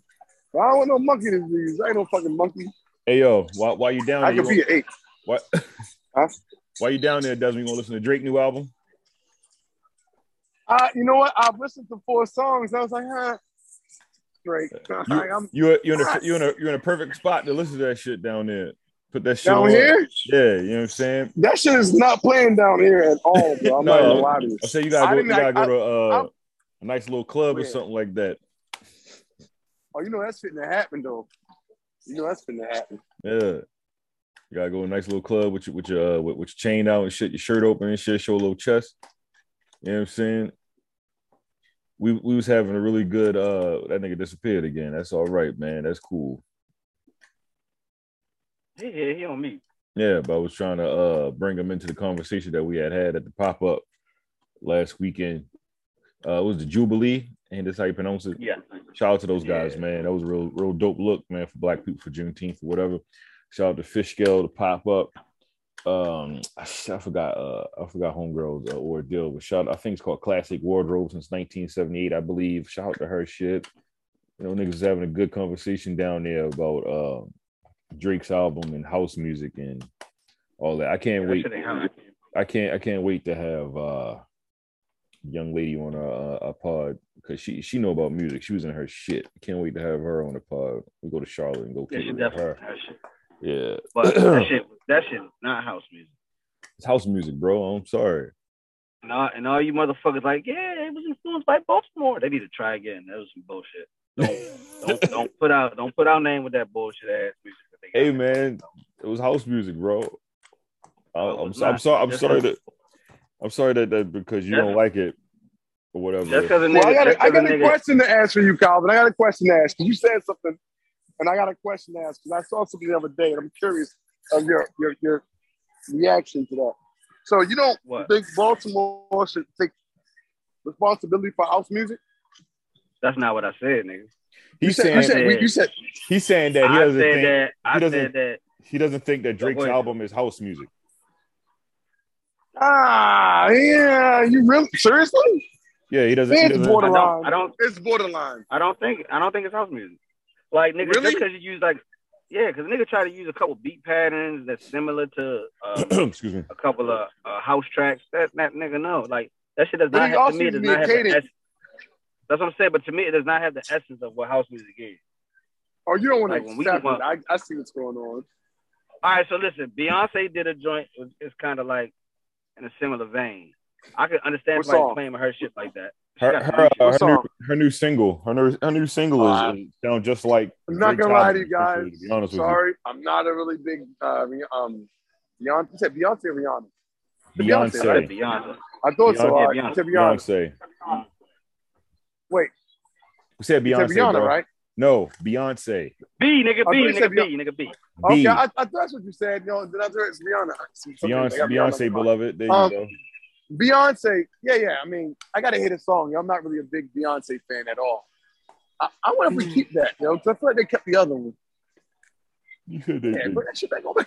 I don't want no monkey disease. I ain't no fucking monkey. Hey yo, why you down there? I could be an ape. What? Huh? Why you down there, Desmond? You gonna listen to Drake's new album? You know what? I've listened to 4 songs. I was like, huh. Drake. You're in a perfect spot to listen to that shit down there. Put that shit down here? Yeah, you know what I'm saying? That shit is not playing down here at all, bro. I'm not gonna lie to you. I say you gotta go to a nice little club or something like that. Oh, you know that's fitting to happen though. Yeah. You gotta go to a nice little club with your chain out and shit, your shirt open and shit, show a little chest. You know what I'm saying? We was having a really good that nigga disappeared again. That's all right, man. That's cool. Yeah, he on me. Yeah, but I was trying to bring him into the conversation that we had at the pop-up last weekend. It was the Jubilee, and that's how you pronounce it. Yeah. Shout out to those guys, man. That was a real dope look, man, for Black people, for Juneteenth, for whatever. Shout out to Fishgirl, the pop-up. I forgot homegirl's ordeal, but shout out, I think it's called Classic Wardrobe since 1978, I believe. Shout out to her shit. You know, niggas having a good conversation down there about Drake's album and house music and all that. I can't wait to have young lady on a pod, because she know about music. She was in her shit. Can't wait to have her on a pod. We go to Charlotte and go kick it with her. Yeah, but that shit not house music. It's house music, bro. I'm sorry. And all you motherfuckers like, yeah, it was influenced by Baltimore. They need to try again. That was some bullshit. Don't put out name with that bullshit ass music. Hey man, it was house music, bro. I'm sorry that because you don't like it or whatever. I got a question to ask for you, Calvin. I got a question to ask. You said something. And I got a question to ask, because I saw something the other day, and I'm curious of your reaction to that. So you don't think Baltimore should take responsibility for house music? That's not what I said, nigga. He's saying that he doesn't think that Drake's album is house music. Ah, yeah. You really seriously? Yeah, he doesn't. It's borderline. It's borderline. I don't think it's house music. Like, nigga, really? Just because you use, like, yeah, because nigga try to use a couple beat patterns that's similar to excuse me, a couple of house tracks. That nigga, no. Like, that shit does not have, to me, it does not have the essence. That's what I'm saying, but to me, it does not have the essence of what house music is. Oh, you don't want to accept it. I see what's going on. All right, so listen, Beyonce did a joint. It's kind of like in a similar vein. I could understand, like, claiming her shit like that. Her new single is sound just like. I'm not gonna lie to you guys. To be honest with you. I'm not a really big Beyonce. I thought so. I said Beyonce. Wait. We said Beyonce, Rihanna, right? No, Beyonce. B. Okay, I thought that's what you said. No, then I thought it's Rihanna. Beyonce, beloved. There you go. Beyonce, yeah. I mean, I gotta hit a song. Yo, I'm not really a big Beyonce fan at all. I wonder if we keep that, yo. Because I feel like they kept the other one. Yeah, put that shit back over.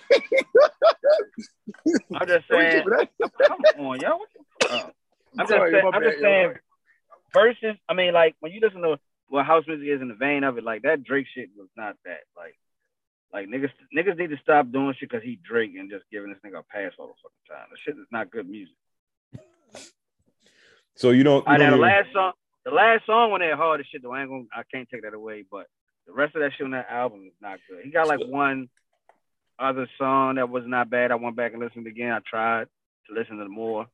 I'm just saying. Come on, yo. I'm just saying. Versus, I mean, like when you listen to what house music is in the vein of it, like that Drake shit was not that. Like niggas need to stop doing shit because he Drake and just giving this nigga a pass all the fucking time. That shit is not good music. So the last song on that hard as shit though. I can't take that away, but the rest of that shit on that album is not good. He got like one other song that was not bad. I went back and listened again. I tried to listen to more,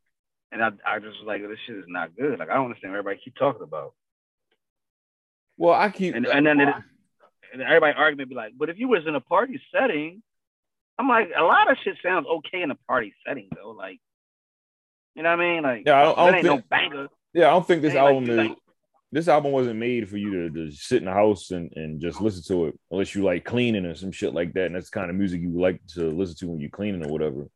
and I just was like, this shit is not good. Like I don't understand what everybody keep talking about. Well, I keep and then everybody argument be like, but if you was in a party setting, I'm like, a lot of shit sounds okay in a party setting though, like. You know what I mean? Like, yeah, I don't think no banger. Yeah, I don't think this album is. Like, this album wasn't made for you to sit in the house and just listen to it, unless you like cleaning or some shit like that, and that's the kind of music you like to listen to when you're cleaning or whatever.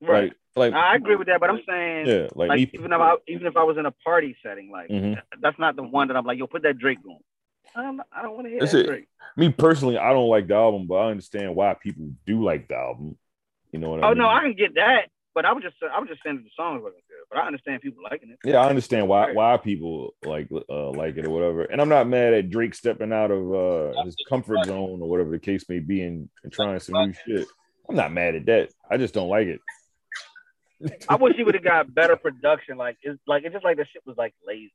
Right. Like I agree with that, but I'm saying, yeah, like even if I was in a party setting, like that's not the one that I'm like, yo, put that Drake on. I don't want to hear that Drake. Me personally, I don't like the album, but I understand why people do like the album. You know what I mean? Oh no, I can get that. But I was just saying that the song wasn't good. But I understand people liking it. Yeah, I understand why people like it or whatever. And I'm not mad at Drake stepping out of his comfort zone or whatever the case may be and trying some new shit. I'm not mad at that. I just don't like it. I wish he would have got better production. Like it's just like the shit was like lazy.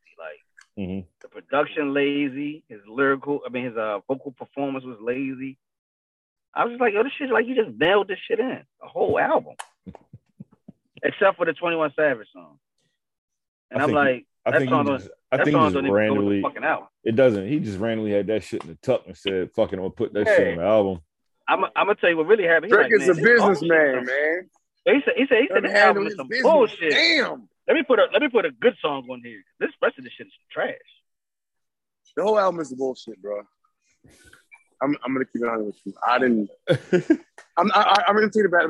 Like the production lazy. His vocal performance was lazy. I was just like, yo, this shit, like you just nailed this shit in a whole album. Except for the 21 Savage song, and I think that song just randomly. It doesn't. He just randomly had that shit in the tuck and said, "Fucking, I'm gonna put that shit on the album." I'm gonna tell you what really happened. Drake is a businessman, man. He said this album is some business bullshit. Damn. Let me put a good song on here. This rest of the shit is trash. The whole album is bullshit, bro. I'm gonna keep it honest with you. I didn't. I'm gonna take it back.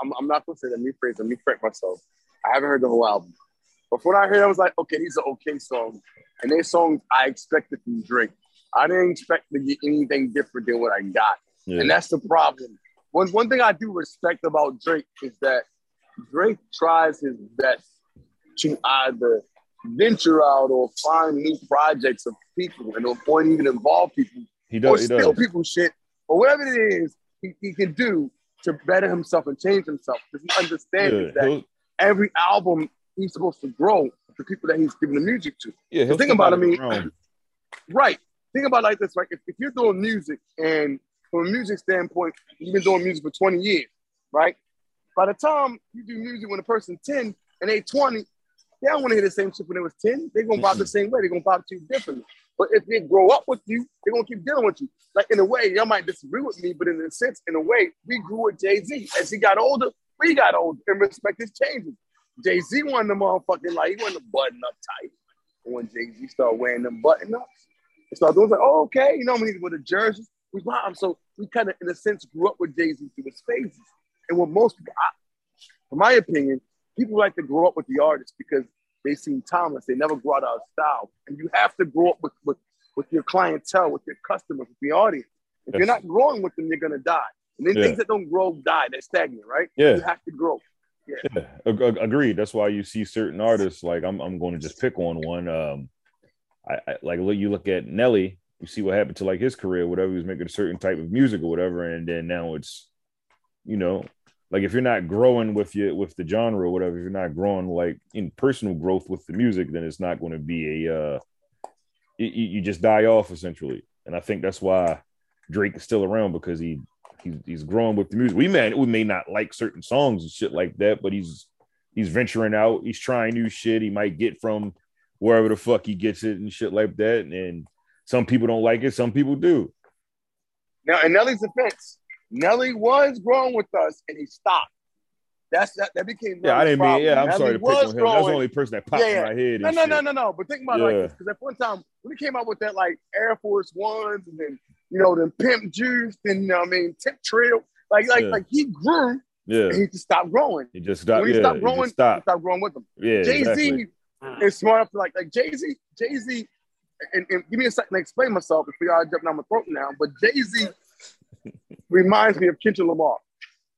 I'm not gonna say that. Let me correct myself. I haven't heard the whole album, but when I heard it, I was like, okay, these are okay songs, and they're songs I expected from Drake. I didn't expect to get anything different than what I got, and that's the problem. One thing I do respect about Drake is that Drake tries his best to either venture out or find new projects of people, and or even involve people. He does. People's shit, or whatever it is he can do to better himself and change himself. Because he understands that every album he's supposed to grow the people that he's giving the music to. Yeah, the thing about right. Think about it like this, right? If you're doing music and from a music standpoint, you've been doing music for 20 years, right? By the time you do music when a person's 10 and they're 20, they don't want to hear the same shit when they was 10. They're going to pop the same way. They're going to pop to you differently. But if they grow up with you, they're going to keep dealing with you. Like, in a way, y'all might disagree with me, but in a sense, in a way, we grew with Jay-Z. As he got older, we got older and respect his changes. Jay-Z wanted the motherfucking, like, he wasn't a button-up type. And when Jay-Z started wearing them button-ups, it started doing like, oh, okay, you know, when he was with the jerseys, we mom. So we kind of, in a sense, grew up with Jay-Z through his phases. And what most people, in my opinion, people like to grow up with the artists because they seem timeless. They never grow out of style. And you have to grow up with your clientele, with your customers, with the audience. If you're not growing with them, you're going to die. And then things that don't grow die. They're stagnant, right? Yeah. You have to grow. Yeah. Agreed. That's why you see certain artists, like I'm going to just pick on one. You look at Nelly, you see what happened to like his career, whatever. He was making a certain type of music or whatever. And then now it's, you know, like if you're not growing with the genre or whatever, if you're not growing like in personal growth with the music, then it's not going to be you just die off essentially. And I think that's why Drake is still around because he's growing with the music. We may not like certain songs and shit like that, but he's venturing out. He's trying new shit. He might get from wherever the fuck he gets it and shit like that. And some people don't like it. Some people do. Now, in Nelly's defense, Nelly was growing with us and he stopped. That became Nelly's problem. Yeah, I'm sorry to pick on him. That's the only person that popped in my head. No. But think about it like this, because at one time, when he came out with that, like, Air Force Ones and then, you know, them Pimp Juice and, you know what I mean, Tip Trail. Like he grew. Yeah, and he just stopped growing. He just stopped. When he stopped growing, he stopped growing with him. Yeah, Jay-Z is smart enough to like Jay-Z, and give me a second to explain myself if y'all jumping down my throat now. But Jay-Z reminds me of Kendrick Lamar,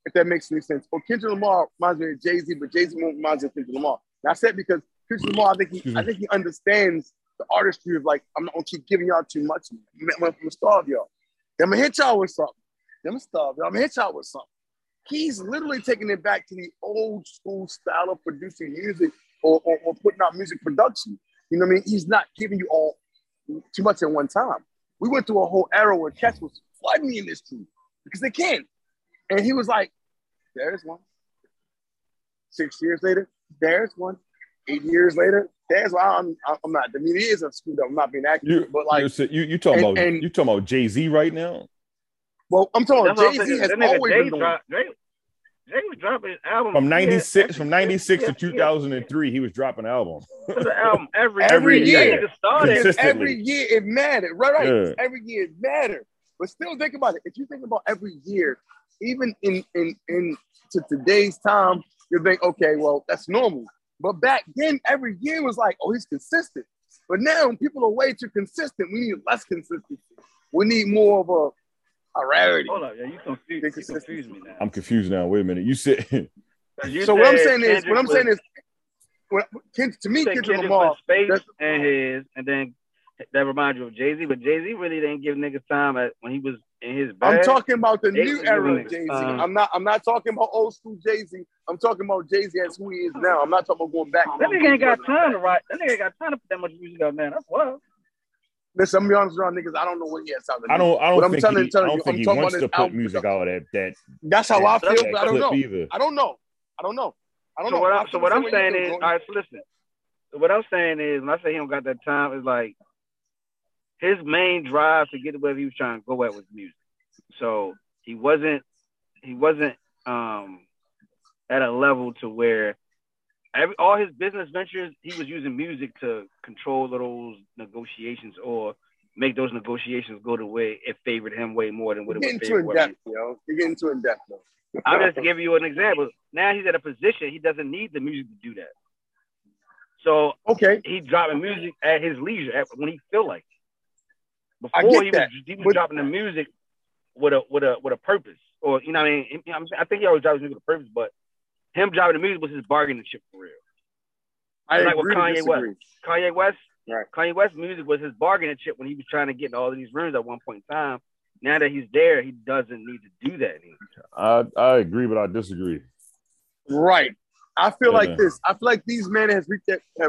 if that makes any sense. Or Kendrick Lamar reminds me of Jay-Z, but Jay-Z won't remind me of Kendrick Lamar. And I said because Kendrick Lamar, I think he understands the artistry of, like, I'm not gonna keep giving y'all too much. I'm gonna starve y'all. I'm gonna hit y'all with something. I'm gonna hit y'all with something. He's literally taking it back to the old school style of producing music or putting out music production. You know what I mean? He's not giving you all too much at one time. We went through a whole era where cats was flooding the industry because they can. And he was like, there's one. 6 years later, there's one. 8 years later, there's one. I'm not. I mean, it is a screwed up. I'm not being accurate. But like, you talking about Jay-Z right now? Well, I'm talking about Jay-Z has always been doing. Jay was dropping albums from 96 to 2003. He was dropping an album. An album every year. Every year it mattered. Right. Yeah. Every year it mattered. But still think about it. If you think about every year, even in to today's time, you'll think, okay, well, that's normal. But back then, every year was like, oh, he's consistent. But now people are way too consistent. We need less consistency. We need more of a rarity. Hold up, you confused me now. I'm confused now. Wait a minute. You said. So what I'm saying is, to me, Kendrick Lamar and then that reminds you of Jay-Z, but Jay-Z really didn't give niggas time when he was in his bag. I'm talking about the new era of Jay-Z. I'm not talking about old school Jay-Z. I'm talking about Jay-Z as who he is now. I'm not talking about going back. That nigga ain't got time to write. That nigga ain't got time to put that much music out, man. That's wild. Listen, I'm gonna be honest with y'all niggas. I don't know what he has out there. I don't think he wants to put music out. That's how I feel. But I don't know. So what I'm saying is, all right, so listen. What I'm saying is, when I say he don't got that time, is like his main drive to get to wherever he was trying to go at was music. So he wasn't at a level to where all his business ventures, he was using music to control those negotiations or make those negotiations go the way it favored him way more than what it was favored him. You're getting too in-depth, though. I'm just giving you an example. Now he's at a position he doesn't need the music to do that. So he's dropping music at his leisure when he feel like it. Before he was dropping the music with a purpose, or you know what I mean? I think he always dropped music with a purpose, but him driving the music was his bargaining chip for real. Kanye West's music was his bargaining chip when he was trying to get in all of these rooms at one point in time. Now that he's there, he doesn't need to do that anymore. I agree, but I disagree. Right. I feel like this. I feel like these men have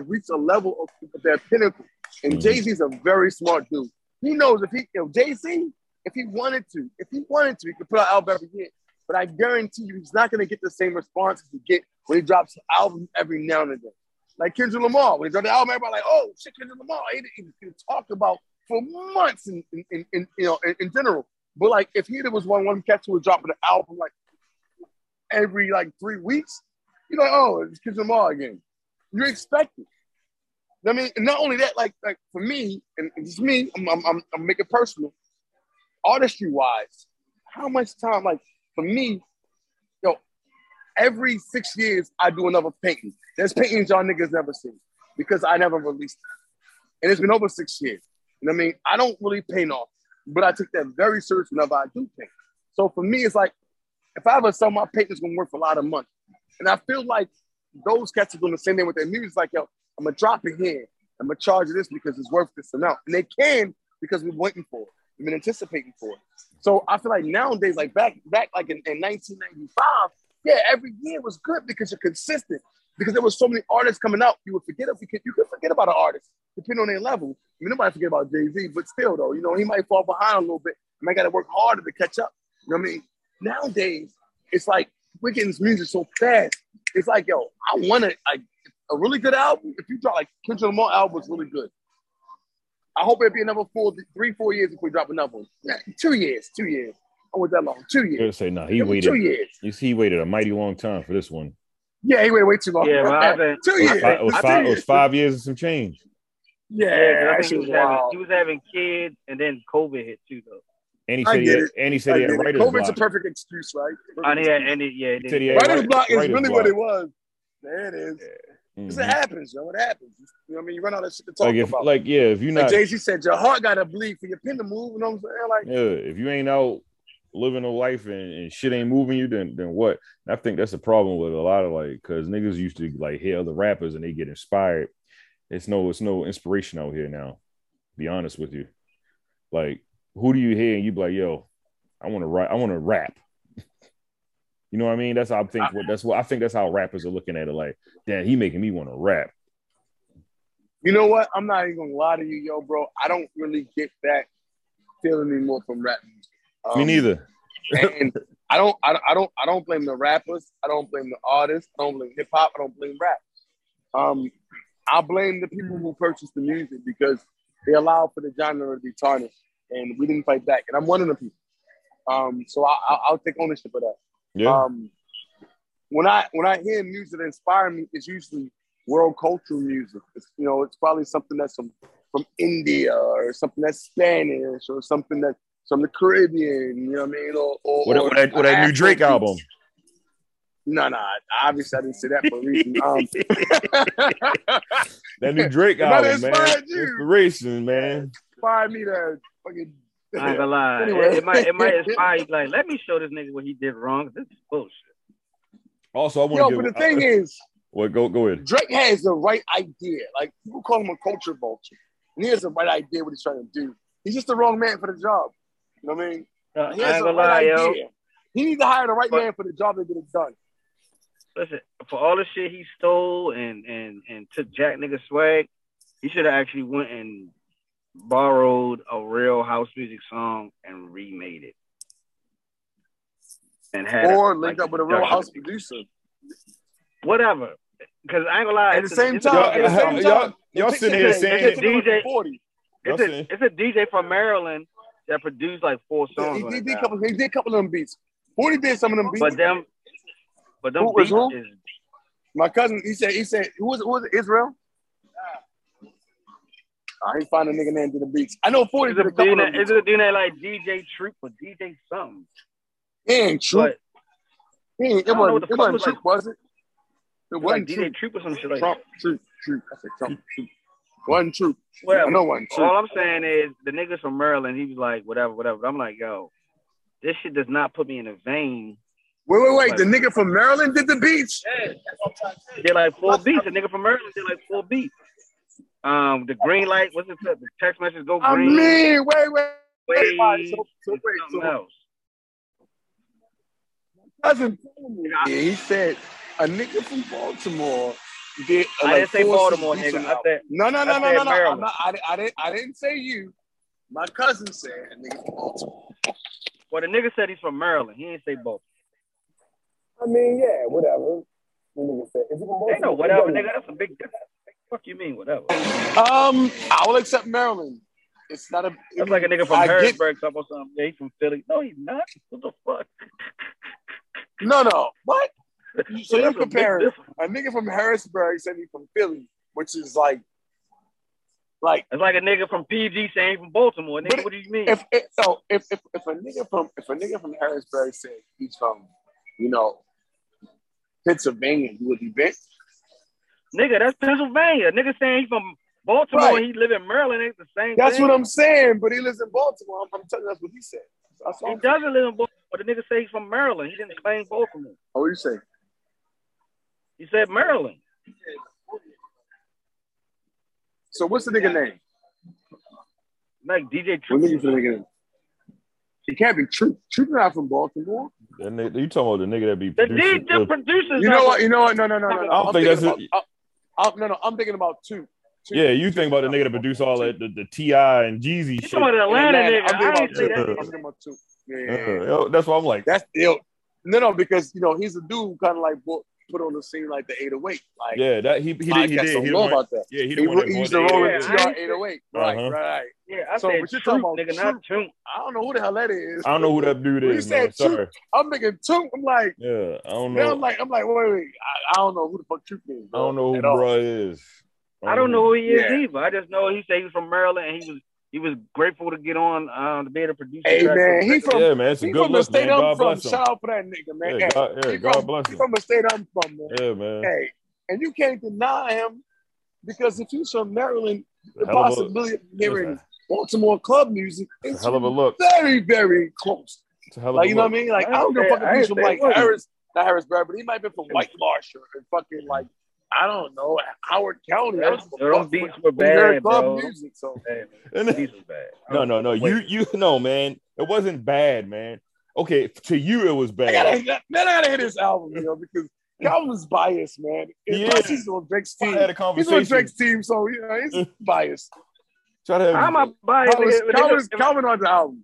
reached a level of their pinnacle. And Jay-Z's a very smart dude. He knows if Jay-Z, if he wanted to, he could put out album every year. But I guarantee you, he's not going to get the same response as he get when he drops an album every now and then. Like Kendrick Lamar, when he dropped the album, everybody like, "Oh shit, Kendrick Lamar." He talked about for months, in general. But like, if he was one catch who was dropping an album like every 3 weeks, you're like, "Oh, it's Kendrick Lamar again." You expect it. I mean, not only that, like for me, and it's me, I'm making it personal. Artistry wise, how much time For me, every 6 years I do another painting. There's paintings y'all niggas never seen because I never released it. And it's been over 6 years. You know what I mean? I don't really paint off, but I take that very serious whenever I do paint. So for me, it's like, if I ever sell my paintings, gonna work for a lot of money. And I feel like those cats are doing the same thing with their music. Like, I'm gonna drop it here. I'm gonna charge this because it's worth this amount. And they can because we're waiting for it. We've been anticipating for it. So I feel like nowadays, like back like in 1995, every year was good because you're consistent. Because there was so many artists coming out, you could forget about an artist depending on their level. I mean, nobody forget about Jay-Z, but still though, you know, he might fall behind a little bit. And I got to work harder to catch up. You know what I mean? Nowadays, it's like we're getting this music so fast. It's like I want to a really good album, if you drop, like, Kendrick Lamar album was really good. I hope it'd be another three, four years before we drop another one. Yeah, 2 years, 2 years. I went that long, 2 years. I would say, no, he waited. 2 years. You see, he waited a mighty long time for this one. Yeah, he waited way too long. Yeah, well, I've been 2 years. It was 5 years and some change. Yeah, he was having kids, and then COVID hit too, though. And he said he had writer's block. COVID's a perfect excuse, right? Writer's block is really what it was. There it is. Mm-hmm. It happens, yo. It happens. You know what I mean? You run out of shit to talk about. Like, yeah, if you're not... Like Jay-Z said, your heart got to bleed for your pen to move. You know what I'm saying? Like, yeah, if you ain't out living a life and shit ain't moving you, then what? And I think that's the problem with a lot of, like, because niggas used to, like, hear other rappers and they get inspired. It's no inspiration out here now, to be honest with you. Like, who do you hear and you be like, yo, I want to rap. You know what I mean? That's how rappers are looking at it. Like, damn, he making me want to rap. You know what? I'm not even gonna lie to you, yo, bro. I don't really get that feeling anymore from rap music. Me neither. And I don't blame the rappers. I don't blame the artists. I don't blame hip hop. I don't blame rap. I blame the people who purchased the music because they allowed for the genre to be tarnished, and we didn't fight back. And I'm one of the people. So I'll take ownership of that. Yeah. When I hear music that inspires me, it's usually world cultural music. It's, you know, it's probably something that's from India or something that's Spanish or something that's from the Caribbean. You know what I mean? Or that new Drake album. No. Obviously, I didn't say that for a reason. That new Drake album, man. Inspiration, man. Inspired me to fucking. I ain't gonna lie. Anyway. It might inspire you. Like, let me show this nigga what he did wrong. This is bullshit. Also, I want to. But the thing is, what? Go ahead. Drake has the right idea. Like, people call him a culture vulture, and he has the right idea what he's trying to do. He's just the wrong man for the job. You know what I mean? He has the right idea. Yo. He needs to hire the right man for the job to get it done. Listen, for all the shit he stole and took Jack nigga swag, he should have actually went and borrowed a real house music song and remade it, and had linked up with a real house producer, whatever. Because I ain't gonna lie, y'all sitting here saying it's a DJ from Maryland that produced like four songs. Yeah, he did a couple of them beats. 40 did some of them beats, but them who beats was who? Is... My cousin, he said, who was it? Israel? I ain't find a nigga named to the beats. I know 40 did a couple of them. Is it doing that like DJ Troop or DJ something? Ain't Troop. It wasn't Troop, was it? It wasn't like DJ Troop or some shit like that. Troop. I said Troop. Wasn't Troop. Well, no one. All I'm saying is the niggas from Maryland, he was like, whatever. But I'm like, yo, this shit does not put me in a vein. Wait. Like, the nigga from Maryland did the beats? Yeah, that's what I'm trying to say. Did like four beats. The nigga from Maryland did like four beats. The green light, what's it? The text message go green. I mean, wait. So, cousin, yeah, he said a nigga from Baltimore did. I didn't say Baltimore, nigga. I said no. I didn't say you. My cousin said a nigga from Baltimore. Well, the nigga said he's from Maryland. He didn't say Baltimore. I mean, yeah, whatever. The nigga said, is he from Baltimore? Ain't no whatever, nigga. That's a big difference. What the fuck you mean, whatever? I will accept Maryland. It's not a... That's like a nigga from Harrisburg or something. Yeah, he's from Philly. No, he's not. What the fuck? No. What? So you're comparing a nigga from Harrisburg saying he's from Philly, which is like... It's like a nigga from PG saying he's from Baltimore. Nigga, what do you mean? If a nigga from Harrisburg said he's from, you know, Pennsylvania, you would be bitch. Nigga, that's Pennsylvania. Nigga saying he's from Baltimore and he live in Maryland. It's the same thing. That's what I'm saying, but he lives in Baltimore. I'm telling you, that's what he said. He doesn't live in Baltimore, but the nigga say he's from Maryland. He didn't claim Baltimore. Oh, what did you say? He said Maryland. So what's the nigga name? Like DJ Troop. What nigga's the nigga name? He can't be Troop. Troop not from Baltimore. You talking about the nigga that be producing? The producers. You know what? No. I'm thinking about two. Yeah, you think about the nigga that produce all that the Ti and Jeezy shit. Talking about Atlanta nigga. I'm thinking about two. Yeah. That's why I'm like. That's ill. No, because you know he's a dude who kind of like brought put on the scene like the 808. Like, yeah, that he did. He know about that. Yeah, he didn't want to. He used to roll with the 808. Right. Yeah, I said what you're talking about, nigga, not Toon. I don't know who the hell that is. I don't know who that dude is. He said Toon. I'm thinking Toon. I'm like, yeah, I don't know. I'm like, wait. I don't know who the fuck Toon is. I don't know who bro is. I don't know who he is either. I just know he said he was from Maryland and he was grateful to get on to be able to produce. Hey man, he from the state I'm from. Shout out for that nigga, man. Yeah, hey, God bless him. He from the state I'm from, man. Yeah, man. Hey, and you can't deny him because if he's from Maryland, the possibility of hearing Baltimore club music is very, very close. Like, you know what I mean? Like, I don't give a fuck if he's from like not Harrisburg, but he might be from White Marsh or fucking like, I don't know, Howard County. Those beats were bad, bro. Music, so bad. Beats were bad. No. You know, man. It wasn't bad, man. Okay, to you, it was bad. I gotta hear this album, you know, because Calvin's biased, man. He's on Drake's team. He's on Drake's team, so you know he's biased. I'm a biased. Calvin on the album.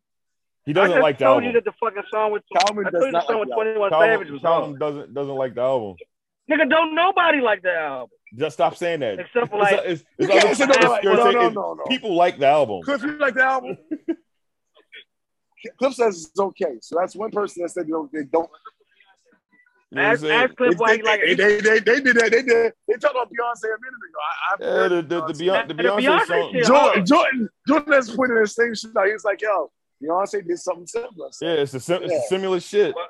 He doesn't like the album. I told you that the fucking song with Calvin does not like 21 Savage was Calvin doesn't like the album. Nigga, don't nobody like the album. Just stop saying that. Except for like... No. People like the album. Cliff, you like the album? Cliff says it's okay. So that's one person that said they don't. You know ask Cliff why he likes it. They did that. They talked about Beyonce a minute ago. The Beyonce song. Shit, Jordan has pointed the same shit out. He was like, yo, Beyonce did something similar. So. Yeah, it's a similar shit. Well,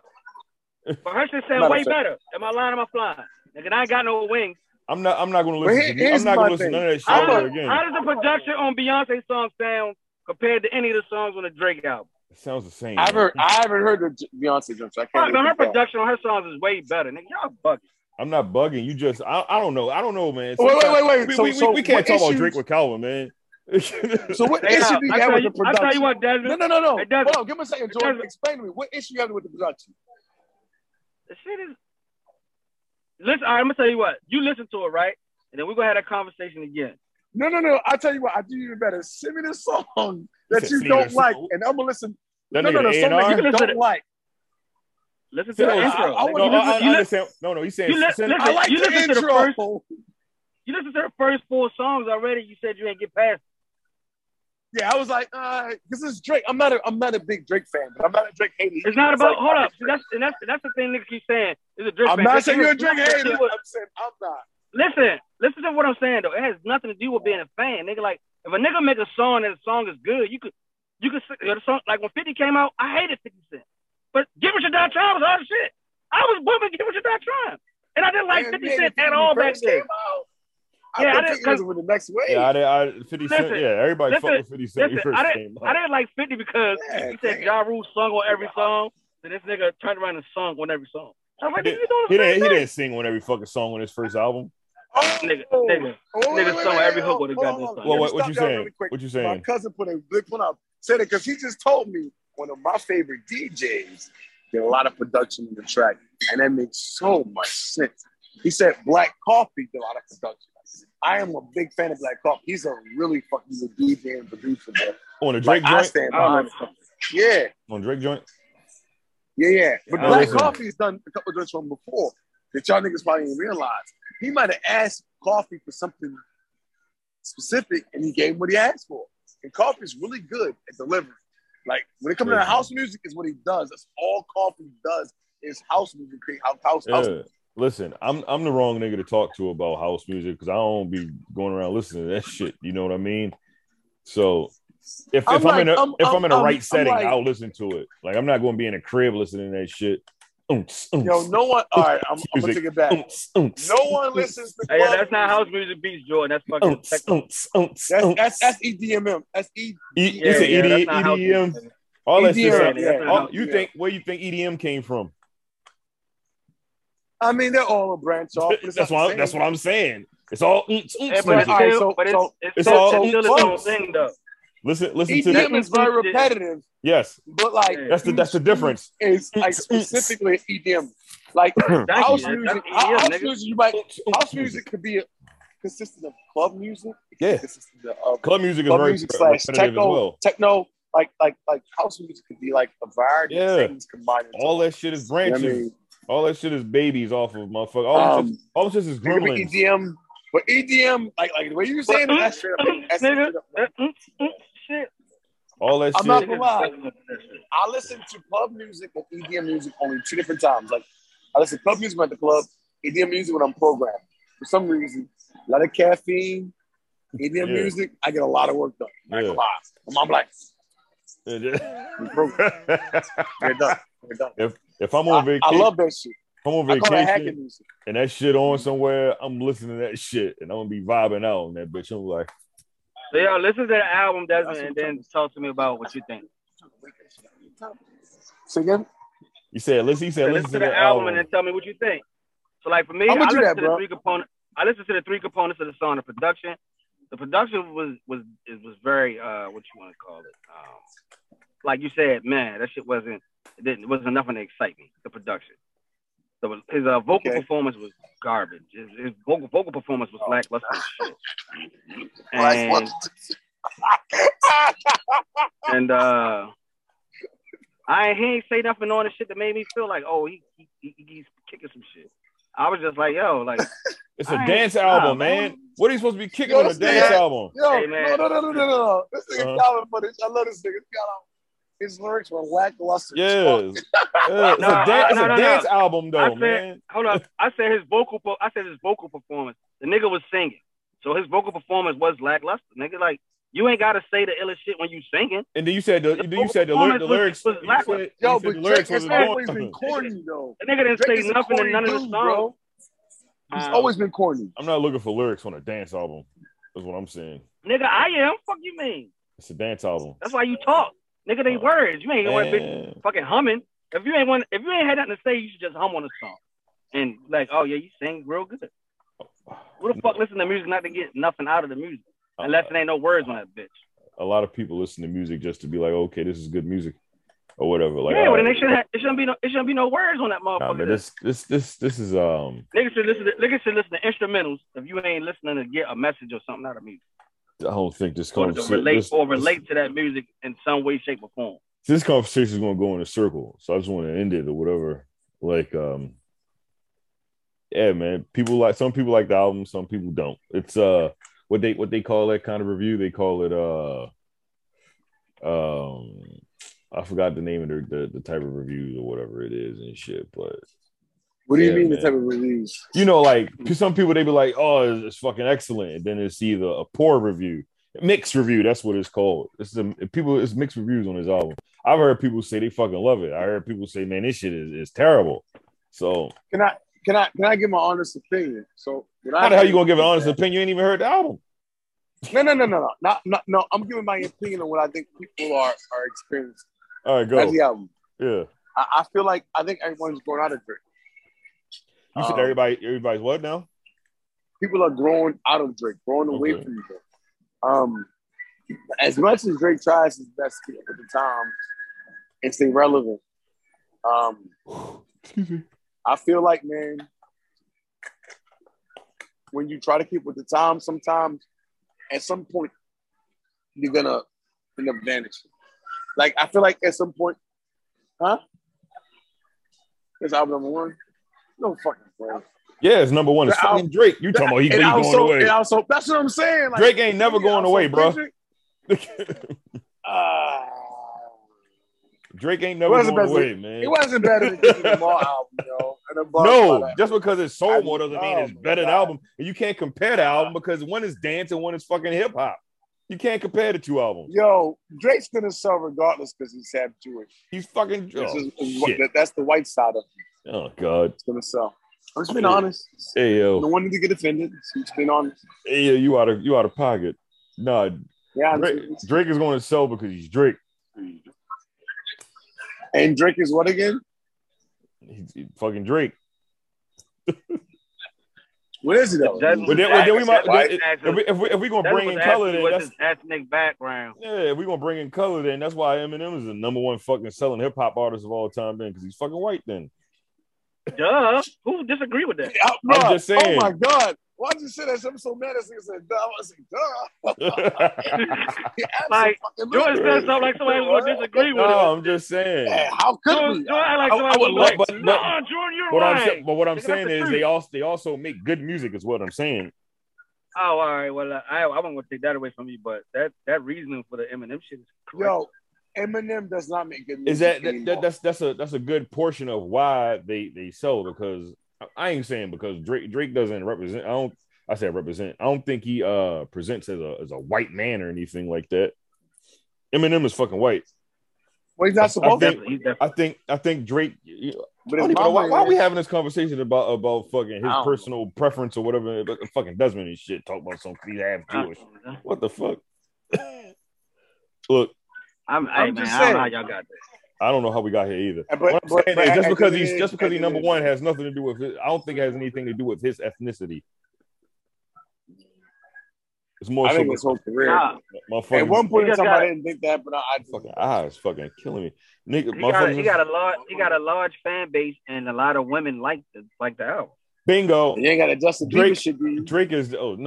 but Hershey said way better. Am I lying or am I flying? Nigga, I ain't got no wings. I'm not going to listen to none of that shit ever again. How does the production on Beyonce's song sound compared to any of the songs on the Drake album? It sounds the same. I haven't heard the Beyonce jump. So her production on her songs is way better. Nigga, y'all bugging. I'm not bugging. You just, I don't know. I don't know, man. Wait. We can't talk about Drake with Calvin, man. So what issue do you have with the production? I'll tell you what, Desmond. No. Hold on, give me a second, Jordan. Explain to me, what issue you have with the production? The shit is. Listen, all right, I'm gonna tell you what. You listen to it, right? And then we're gonna have that conversation again. No. I'll tell you what. I do even better. Send me the song that you don't like, and I'm gonna listen. No. Song that you don't like. Listen to the intro. No. He's saying. I like the intro. You listen to the first four songs already. You said you ain't get past. Yeah, I was like, this is Drake. I'm not a big Drake fan, but I'm not a Drake hater. It's not about, hold up. That's the thing niggas keep saying. It's a Drake fan. I'm not saying you're a Drake hater. I'm saying I'm not. Listen to what I'm saying, though. It has nothing to do with being a fan. Nigga, like, if a nigga make a song and the song is good, you could the song, like, when 50 came out, I hated 50 Cent. But Give It Your Damn Time was all the shit. I was booming Give It Your Damn Time. And I didn't like 50 Cent at all back then. Yeah, I didn't because with the next wave. Yeah, I 50 Cent. Yeah, everybody fucked with 50 Cent. I didn't like 50 because he said Ja Rule sung on every song, and this nigga turned around and sung on every song. Like, he didn't sing on every fucking song on his first album. Nigga sung every hook on the goddamn song. What you saying? Really what you saying? My cousin put a big one up, said it because he just told me one of my favorite DJs did a lot of production in the track, and that makes so much sense. He said Black Coffee did a lot of production. I am a big fan of Black Coffee. He's a really fucking DJ and producer. On a Drake joint? I stand behind him. Yeah. On Drake joint? Yeah. But Black Coffee's done a couple of joints from before that y'all niggas probably didn't realize. He might have asked Coffee for something specific, and he gave him what he asked for. And Coffee's really good at delivering. Like, when it comes to house music, is what he does. That's all Coffee does is house music, create house music. Listen, I'm the wrong nigga to talk to about house music because I don't be going around listening to that shit. You know what I mean? So if I'm in the right setting, like, I'll listen to it. Like, I'm not going to be in a crib listening to that shit. Yo, no one. All right, I'm gonna take it back. No one listens to. Yeah, that's not house music beats, Jordan. That's fucking technical. That's EDM. That's EDM. It's an EDM. All that shit. You think where you think EDM came from? I mean, they're all a branch off. That's what I'm saying. It's all it's all thing, though. Listen to EDM is very repetitive. Yes, but like that's the difference. It's like specifically EDM, like house music. House music, house music could be consistent of club music. Yeah, club music is very repetitive as well. Techno, like house music could be like a variety of things combined. All that shit is branches. All that shit is babies off of motherfucker. All this is grueling. EDM, but EDM, like the way you were saying it, that's straight up. That's nigga, shit. All that shit. I'm not gonna lie. I listen to club music and EDM music only two different times. Like, I listen to club music when I'm at the club, EDM music when I'm programmed. For some reason, a lot of caffeine, EDM music, I get a lot of work done. Like a lot. I'm like, we're done. We're done. If I'm on vacation, I love that shit. If I'm on vacation and that shit on somewhere, I'm listening to that shit and I'm gonna be vibing out on that bitch. I'm like, so yo, listen to the album, Desmond, and then talk to me about what you think. Say again? You said, listen to the album and then tell me what you think. So, like, for me, I listened to the three components of the song, the production. The production was very what you want to call it? Like you said, man, that shit wasn't nothing to excite me. The production, so his vocal performance was garbage. His vocal performance was lackluster shit. And he ain't say nothing on the shit that made me feel like, oh, he's kicking some shit. I was just like, yo, like. It's a dance album, man. What are you supposed to be kicking on a dance album? Yo, hey, no. This nigga's calling for this. I love this nigga. His lyrics were lackluster. Yes. It's a dance album, though, man. Hold up. I said his vocal performance. The nigga was singing. So his vocal performance was lackluster. Nigga, like, you ain't got to say the illest shit when you singing. And then you said the lyrics. But the lyrics was always been corny, though. The nigga didn't say nothing in none of the songs. Bro. He's always been corny. I'm not looking for lyrics on a dance album. That's what I'm saying. Nigga, I am. Fuck you mean? It's a dance album. That's why you talk. Nigga, they words. You ain't going to be fucking humming. If you ain't had nothing to say, you should just hum on a song. And like, oh yeah, you sing real good. Who the fuck listen to music not to get nothing out of the music? Unless it ain't no words on that bitch. A lot of people listen to music just to be like, okay, this is good music. Or whatever, like yeah, well, then it shouldn't be no words on that motherfucker. Nah, this is niggas should listen to instrumentals if you ain't listening to get a message or something out of music. I don't think this conversation relate to that music in some way, shape, or form. This conversation is going to go in a circle, so I just want to end it or whatever. Like, yeah, man, some people like the album, some people don't. It's what they call that kind of review. They call it I forgot the name of the type of reviews or whatever it is and shit, but... What do you mean the type of reviews? You know, like, some people, they be like, oh, it's fucking excellent. And then it's either a poor review, mixed review, that's what it's called. It's mixed reviews on his album. I've heard people say they fucking love it. I heard people say, man, this shit is terrible. So... Can I give my honest opinion? So... How the hell you gonna give an honest opinion? You ain't even heard the album. No. I'm giving my opinion on what I think people are experiencing. All right, go. That's the album. Yeah. I feel like I think everyone's going out of Drake. You said everybody's what now? People are growing out of Drake, growing away from Drake. As much as Drake tries his best to keep up with the time and stay relevant, I feel like, man, when you try to keep with the time, sometimes at some point you're gonna end up vanishing. Like, I feel like at some point, It's album number one. No fucking way. Yeah, it's number one. It's fucking Drake. You talking about he's going away? Also, that's what I'm saying. Like, Drake ain't never going away, bro. Drake ain't never going away, man. It wasn't better than the Lamar album, yo. No, just because it's soul more doesn't mean it's better than album. And you can't compare the album because one is dance and one is fucking hip hop. You can't compare the two albums. Yo, Drake's gonna sell regardless because he's half Jewish. He's fucking Jewish. That's the white side of him. Oh God, it's gonna sell. I'm just being honest. Hey yo, no one needs to get offended. I'm just being honest. Hey yo, you out of pocket. Nah, yeah, Drake is going to sell because he's Drake. And Drake is what again? He's fucking Drake. What is it though? If we gonna bring in color, then that's ethnic background. Yeah, if we gonna bring in color, then that's why Eminem is the number one fucking selling hip hop artist of all time. Then because he's fucking white. Then, duh. Who disagree with that? I'm just saying. Oh my God. Why'd you say that? I'm so mad at niggas said, duh. I was like, duh. Like, Jordan said something like somebody would disagree with it. No, I'm just saying. Man, how could we? Jordan, you're right. But what I'm saying is they also make good music is what I'm saying. Oh, all right. Well, I wasn't going to take that away from you, but that reasoning for the Eminem shit is correct. Yo, Eminem does not make good music. Is that's a good portion of why they sell, because I ain't saying because Drake doesn't represent. I don't think he presents as a white man or anything like that. Eminem is fucking white. Well, he's not supposed to. I think Drake. But why are we having this conversation about fucking his personal preference or whatever? Fucking Desmond and shit talk about some he's half Jewish. What the fuck? Look, I'm just saying. I don't know how y'all got this. I don't know how we got here either. But just because he's number one has nothing to do with it. I don't think it has anything to do with his ethnicity. It's more. I think his whole career. At one point in time, I didn't think that, but I just fucking eyes fucking killing me. Nigga, he got a large fan base, and a lot of women like the album. Bingo. You ain't got a Justin Bieber shit, dude. Drake is I ain't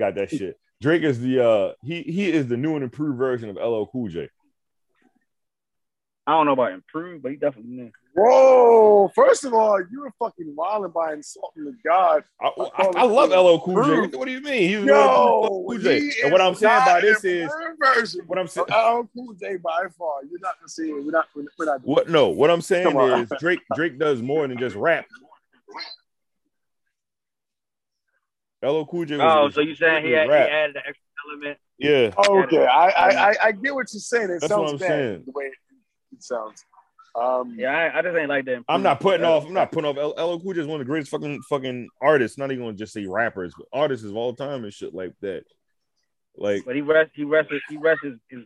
got that shit. Drake is the he is the new and improved version of LL Cool J. I don't know about improved, but he definitely knew. Whoa! First of all, you were fucking wilding by insulting the God. I love LL Cool J. What do you mean? He's Cool J. And what I'm saying about this is what I'm saying. LL Cool J by far. You're not gonna see it. We're not. What? No. What I'm saying is Drake does more than just rap. LL Cool J. So you saying he added the extra element? Yeah. Okay. I get what you're saying. It sounds bad the way it sounds. I just ain't like that. I'm not putting off. LL Cool J is one of the greatest fucking artists. Not even gonna just say rappers, but artists of all time and shit like that. Like, but he rests his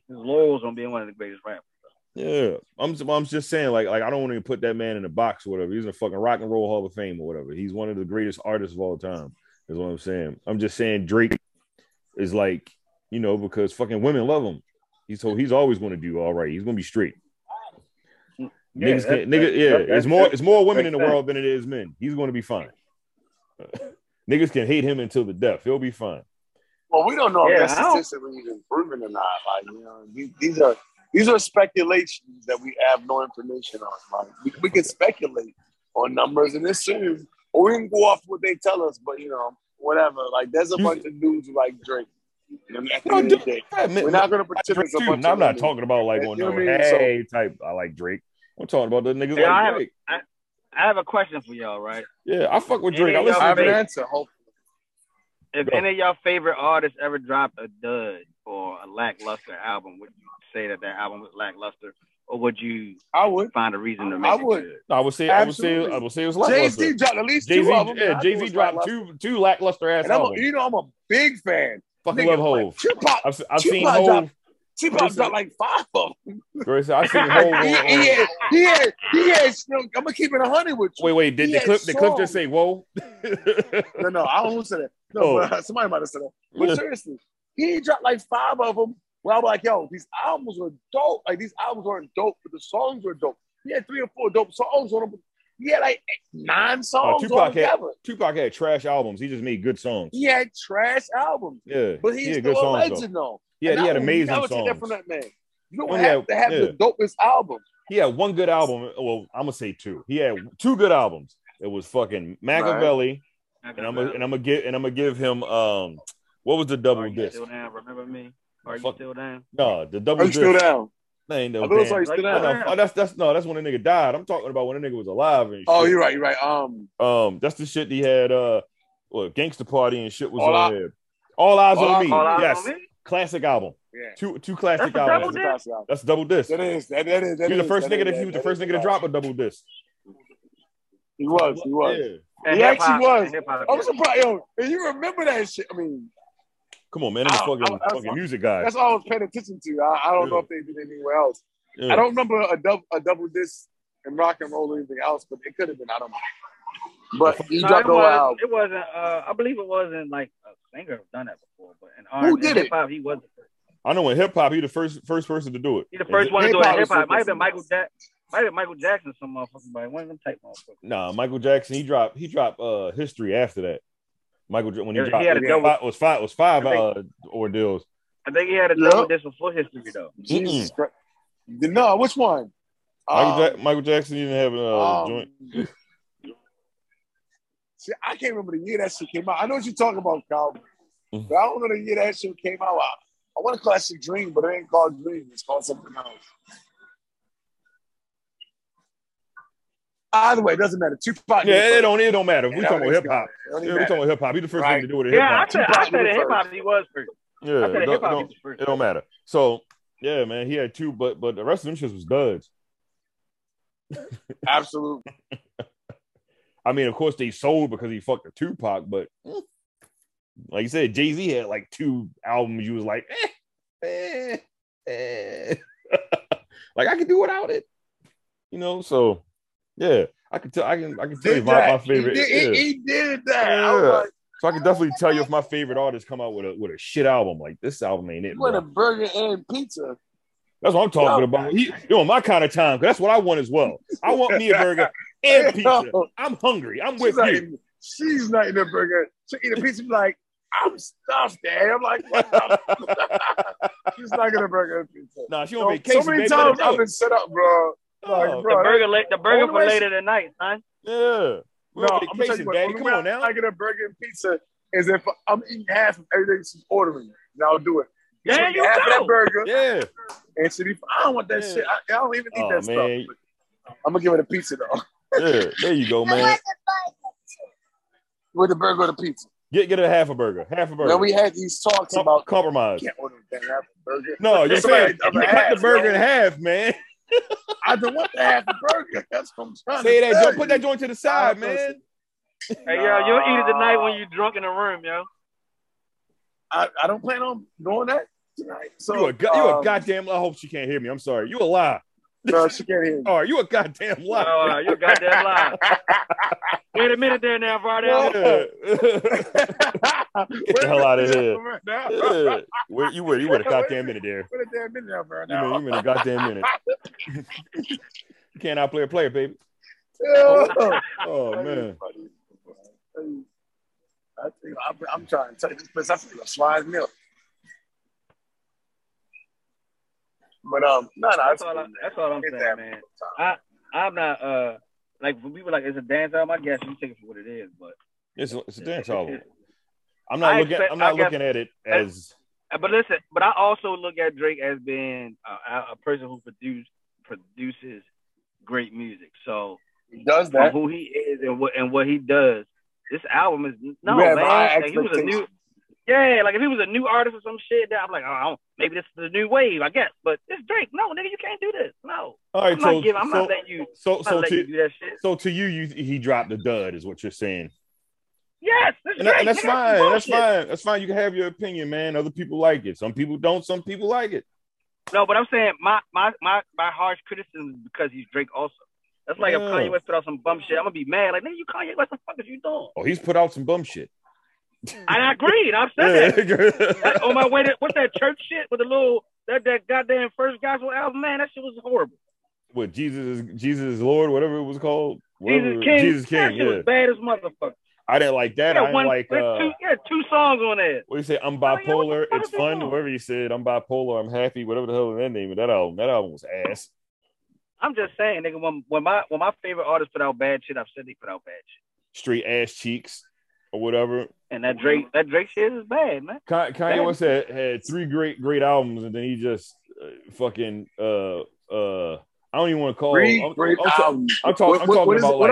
laurels on being one of the greatest rappers. Yeah, I'm just saying, like I don't want to put that man in a box or whatever. He's in a fucking Rock and Roll Hall of Fame or whatever. He's one of the greatest artists of all time. Is what I'm saying. I'm just saying Drake is like, you know, because fucking women love him. He's always gonna do all right. He's gonna be straight. Yeah, it's more women in the world than it is men. He's going to be fine. Niggas can hate him until the death. He'll be fine. Well, we don't know if that's statistically even proven or not. Like, you know, these are speculations that we have no information on. Like, we can speculate on numbers and assume, or we can go off what they tell us. But you know, whatever. Like, there's a bunch of dudes who like Drake. We're not going to pretend. I'm not talking about like on type. I like Drake. I'm talking about the niggas like Drake. I have a question for y'all, right? Yeah, I fuck with Drake. I have an answer, hopefully. If any of y'all favorite artists ever dropped a dud or a lackluster album, would you say that album was lackluster? Or would you find a reason to make it good? I would say it was lackluster. Jay-Z dropped at least two albums. Yeah, Jay-Z dropped two lackluster-ass albums. You know, I'm a big fan. Fucking love Hov. I've seen Hov. T-Pop's got like five of them. I've seen Hov. I'm going to keep it 100 with you. Wait. Did the clip just say, whoa? No, I don't say that. No, but somebody might have said that. But seriously, he dropped like five of them. Well, I'm like, yo, these albums were dope. Like, these albums weren't dope, but the songs were dope. He had three or four dope songs on them. He had like 9 songs. Tupac had trash albums. He just made good songs. He had trash albums. Yeah. But he's still a legend, though. Yeah, he had amazing songs. That from that man. You don't have to have the dopest album. He had one good album. Well, I'm gonna say two. He had two good albums. It was fucking Machiavelli, right. and I'm gonna give him what was the double disc? Still down? Remember me? Are you still down? No, the double. Are you disc. Still down? That ain't no. That's no. That's when the nigga died. I'm talking about when the nigga was alive. And shit. Oh, you're right. You're right. That's the shit he had. Gangsta Party and shit was on there. All Eyes on Me. Yes. Classic album. Yeah. Two classic albums. That's a double disc. That is. He was the first nigga to drop a double disc. He was. Yeah. He actually was. I'm surprised. Yo, and you remember that shit. I mean, come on, man. I'm a fucking music guy. That's all I was paying attention to. I don't know if they did anywhere else. Yeah. I don't remember a double disc and rock and roll or anything else, but it could have been. I don't know. But he dropped the album. It wasn't. I believe it wasn't like a singer done that before. But in R&B, who did hip hop, he was the first. I know in hip hop, he the first person to do it. He the first one to do it. Hip hop might have been Michael Jackson. Might have been Michael Jackson, some motherfucking one of them type motherfuckers. Nah, Michael Jackson. He dropped History after that. Michael Jordan, when he dropped, it was five ordeals. I think he had a deal with this with foot history, though. No, which one? Michael Jackson didn't have a joint. See, I can't remember the year that shit came out. I know what you're talking about, Calvin. But I don't know the year that shit came out. I want to call it Dream, but it ain't called Dream. It's called something else. Either way, it doesn't matter. Tupac. Yeah, it don't matter. We're talking about hip-hop. We're talking about hip-hop. He's the first one to do it in hip-hop. Yeah, I said hip-hop he was first. Yeah, it don't matter. So, yeah, man, he had two, but the rest of them shits was duds. Absolutely. I mean, of course, they sold because he fucked a Tupac, but like you said, Jay-Z had like two albums. You was like, like I could do without it, you know. So, yeah, I can tell you my favorite. He did that. Yeah. I was like, so I can definitely tell you if my favorite artist come out with a shit album, like this album ain't it. What a burger and pizza. That's what I'm talking about. You on my kind of time, because that's what I want as well. I want me a burger and pizza. I'm hungry. I'm with you. She's not eating a burger. She eat a pizza. She's like, I'm stuffed, Dad. I'm like, what? She's not getting a burger and pizza. Nah, she on vacation. So many times I've been set up, bro. Like, bro, the burger for later tonight, son. Yeah. No, I'm telling you, Daddy. Come on now. I get a burger and pizza is if I'm eating half of everything she's ordering, and I'll do it. Yeah, you half that burger. Yeah. And she be, I don't want that shit. I don't even eat that stuff. But I'm gonna give it a pizza though. Yeah, there you go, man. With the burger or the pizza? Get a half a burger. Half a burger. Now we had these talks about compromise. You can't order that half a burger. No, you're saying cut the burger in half, man. I don't want the half a burger. That's what I'm trying to say. Put that joint to the side, man. Hey, yo, you'll eat it tonight when you're drunk in the room, yo. I don't plan on doing that tonight. So you a goddamn lie. I hope she can't hear me. I'm sorry. You a lie. No, she can't hear me. All right, you a goddamn lie. No, you a goddamn lie. Wait a minute there now, Vardell. Yeah. Get the hell out of here. Yeah. You wait a goddamn minute there. Wait a damn minute now, Vardell. You in a goddamn minute. You can't outplay a player, baby. Oh man. I'm trying to tell you this place. I feel like slide's milk. But no, that's all I'm saying, man. I'm not like when people like it's a dance album. I guess you take it for what it is, but it's a dance album. I'm not looking at it as. But listen, but I also look at Drake as being a person who produces great music. So he does that. Who he is and what he does. This album is man. Like, he was a new, like if he was a new artist or some shit, then I'm like, oh, maybe this is the new wave, I guess. But it's Drake. No, nigga, you can't do this. No. All right, I'm not letting you do that shit. So to you, he dropped the dud, is what you're saying. Yes, and that's fine. That's fine. That's fine. You can have your opinion, man. Other people like it. Some people don't. Some people like it. No, but I'm saying my harsh criticism is because he's Drake also. That's like if Kanye West put out some bum shit, I'm gonna be mad. Like, nigga, you Kanye West, what the fuck is you doing? Oh, he's put out some bum shit. I agree. I've said that. Like, on my way to what's that church shit with the little that goddamn first gospel album? Man, that shit was horrible. What Jesus is Lord, whatever it was called. Jesus King. That shit was bad as motherfucker. I didn't like that. Two songs on that. What do you say? I'm bipolar. It's fun. Whatever you said. I'm bipolar. I'm happy. Whatever the hell is that name of that album. That album was ass. I'm just saying, nigga, when my favorite artists put out bad shit, I've said they put out bad shit. Straight ass cheeks or whatever. And that Drake shit is bad, man. Kanye West had three great albums, and then he just I don't even want to call albums. I'm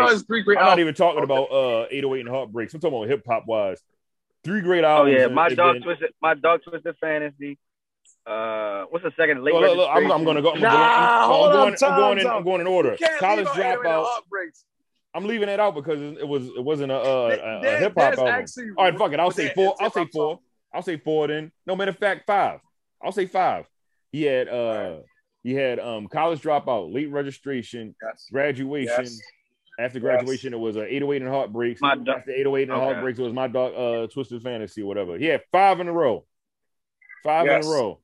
not even talking about 808 and Heartbreaks. I'm talking about hip hop wise. Three great albums. Oh yeah, My Dog Twisted Fantasy. What's the second? I'm gonna go. I'm going in order. College Dropout. I'm leaving it out because it wasn't a hip hop album. All right, fuck it. I'll say four. I'll say four. Then no, matter of fact, five. I'll say five. He had College Dropout, Late Registration, Graduation. Yes. After Graduation, it was 808 and Heartbreaks. After 808 and Heartbreaks, it was My Dog Twisted Fantasy or whatever. He had five in a row. Five in a row.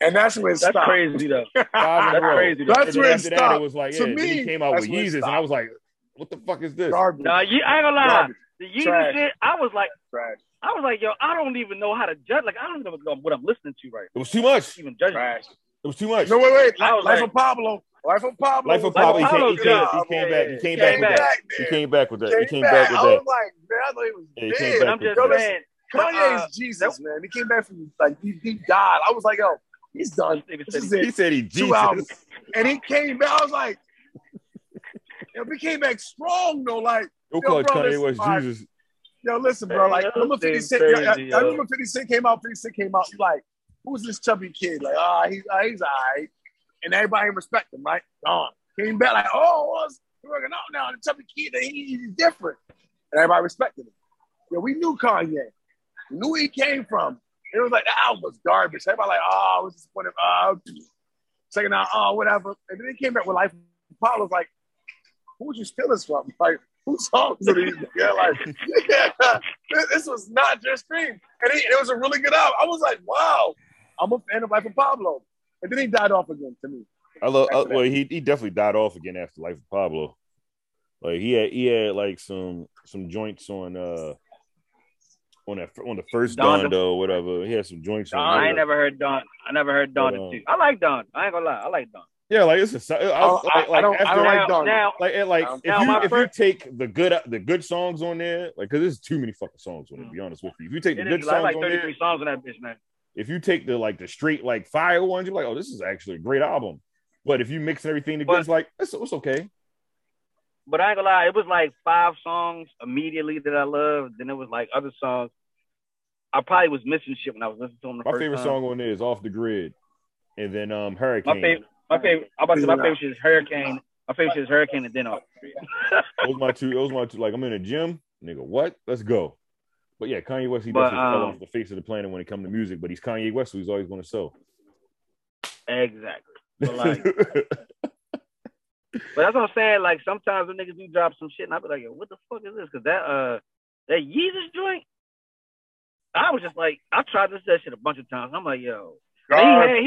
And that's when it stopped. That's crazy, though. That's when it stopped. It was like, to me, he came out with Yeezus, and I was like, what the fuck is this? Garbage. Nah, I ain't gonna lie. The Yeezy shit, I was like, trash. I was like, yo, I don't even know how to judge. Like, I don't even know what I'm listening to right now. It was too much. Even judging. Trash. It was too much. No, wait. Life of Pablo. He came back with that. I was like, man, I thought he was dead. I'm just saying. Kanye is Jesus, man. He came back from, like, he died. I was like, yo, he's done. He said he Jesus. And he came back. I was like, yo, he came back strong, though. Like, yo, bro, Kanye West Jesus. Yo, listen, bro. Like, number 50 Cent. I remember 50 Cent came out. 50 Cent came out. You like, who's this chubby kid? Like, he's all right. And everybody respect him, right? Gone. Came back like, oh, we're working out now. The chubby kid, he's different. And everybody respected him. Yo, we knew Kanye. We knew where he came from. It was like, that album was garbage. Everybody like, oh, I was disappointed. Second out, oh, whatever. And then he came back with Life of Pablo. Was like, who would you steal this from? Like, who songs are these? Yeah, like, yeah, this was not your stream. And it was a really good album. I was like, wow, I'm a fan of Life of Pablo. And then he died off again to me. He definitely died off again after Life of Pablo. Like he had like some joints on the first Donda or whatever. He had some joints on. I ain't never heard Donda. I never heard Donda too. I like Donda. I ain't gonna lie. I like Donda. Yeah, like it's a. I don't like Donda. If you take the good songs on there, like because there's too many fucking songs on it. To be honest with you, if you take the good songs on there, 33 songs on that bitch, man. If you take the straight like fire ones, you're like, oh, this is actually a great album. But if you mix everything together, it's like it's okay. But I ain't gonna lie, it was like 5 songs immediately that I loved. Then it was like other songs. I probably was missing shit when I was listening to them. My favorite song on there is "Off the Grid," and then "Hurricane." My favorite shit is Hurricane. My favorite shit is Hurricane, and then "Off the Grid." Those my two. Like I'm in a gym, nigga. What? Let's go. But yeah, Kanye West, he definitely fell off the face of the planet when it comes to music, but he's Kanye West, so he's always going to sell. Exactly. So like, but that's what I'm saying. Like, sometimes the niggas do drop some shit, and I'll be like, yo, what the fuck is this? Because that Yeezus joint, I was just like, I tried to say that shit a bunch of times. I'm like, yo. He had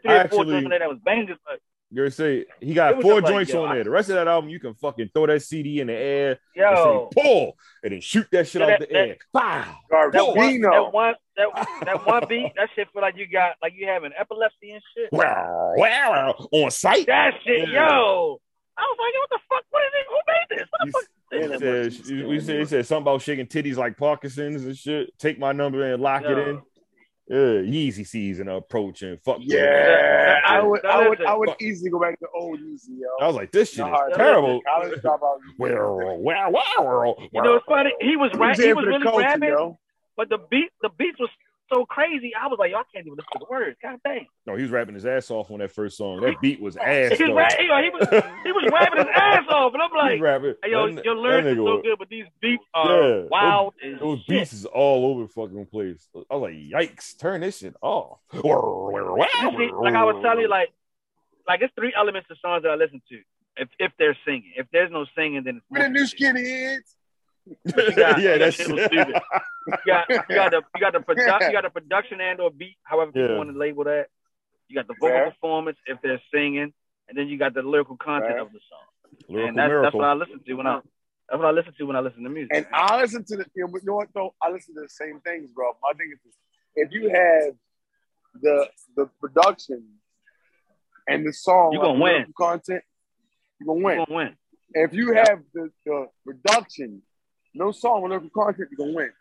three or four joints on there that was bangers. Like, you say he got 4 joints on there. The rest of that album, you can fucking throw that CD in the air, and say, pull, and then shoot that shit out the air. Pow! That one beat, that shit feel like you got you having epilepsy and shit. Wow, on sight. That shit, yo. I was like, yo, what the fuck? What is it? Who made this? What the fuck? He said something about shaking titties like Parkinson's and shit. Take my number and lock it in. Yeezy season approaching. I would easily go back to old Yeezy, yo. I was like, this shit is terrible. Wow. You know, it's funny. He was really grabbing, but the beats was so crazy. I was like, y'all can't even listen to the words. God dang. No, he was rapping his ass off on that first song. That beat was ass. He was rapping his ass off, and I'm like, hey, yo, your lyrics is so good, but these beats are wild. Those beats is all over the fucking place. I was like, yikes, turn this shit off. Like I was telling you, like it's 3 elements of songs that I listen to. If they're singing, if there's no singing, then it's the new skinheads. You got the production and or beat, however you want to label that. You got the vocal performance if they're singing, and then you got the lyrical content of the song. That's what I listen to when I. That's what I listen to when I listen to music. And I listen to I listen to the same things, bro. My thing is, if you have the production and the song, you're gonna win. Content, you're gonna win. If you have the production. No song with no content, you're gonna win.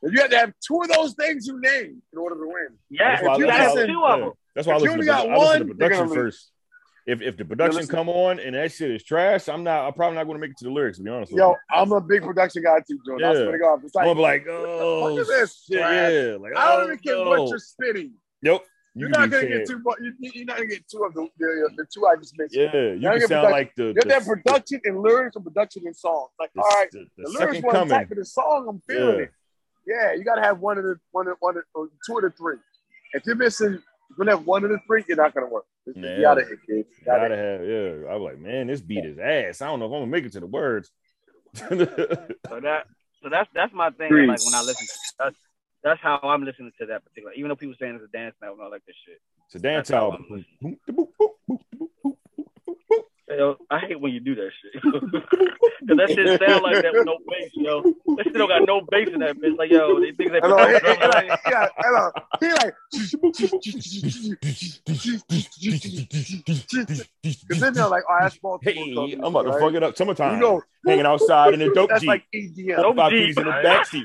If you had to have 2 of those things you named in order to win. Yeah, if you have two of them. That's why I listen to the production first. If the production come on and that shit is trash, I'm probably not gonna make it to the lyrics, to be honest with you. Yo, I'm a big production guy too, Jordan. Yeah. I swear to God. It's like, I'm like, what the fuck is this? Yeah, like, I don't even care what you're spitting. Yep. You're not gonna get 2 of the 2 I just mentioned. Yeah, you can sound like that production and lyrics and production and song. Like, all right, the lyrics one type of the song, I'm feeling it. Yeah, you gotta have one of 2 of the 3. If you're missing, you're gonna have 1 of the 3, you're not gonna work. You gotta hit it. Gotta have. Yeah, I'm like, man, this beat is ass. I don't know if I'm gonna make it to the words. so that's my thing. Like when I listen to. That's how I'm listening to that particular. Even though people saying it's a dance album, I like this shit. It's a dance album. hell, I hate when you do that shit. Cause that shit sound like that with no bass, yo. That shit don't got no bass in that bitch. Like, yo, they think they put that drum line. Yeah, hello. He like, cause then they're like, oh, that's Baltimore. Hey, I'm about to fuck it up. Summertime. You know, hanging outside in a dope Jeep. Like dope Jeep in the backseat.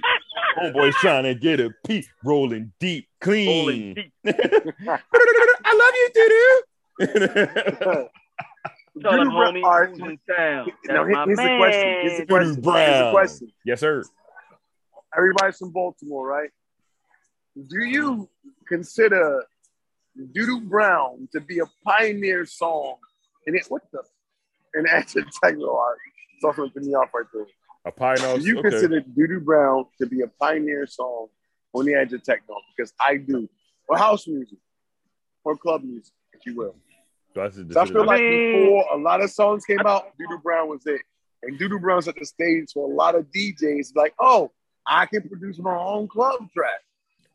Homeboy's trying to get a peep, rolling deep, clean. Rolling deep. I love you, doo-doo. Tell him, homie, who's in town. Now, here's the question. Here's the question. Yes, sir. Everybody's from Baltimore, right? Do you consider Doo Doo Brown to be a pioneer song? And it, what the? And actually, techno art. It's also putting me off right there. A pioneer. Do you consider Doo Doo Brown to be a pioneer song on the edge of techno? Because I do. Or house music. Or club music, if you will. So I feel like before a lot of songs came out, Doo Doo Brown was there. And Doo Doo Brown's at the stage for a lot of DJs like, oh, I can produce my own club track.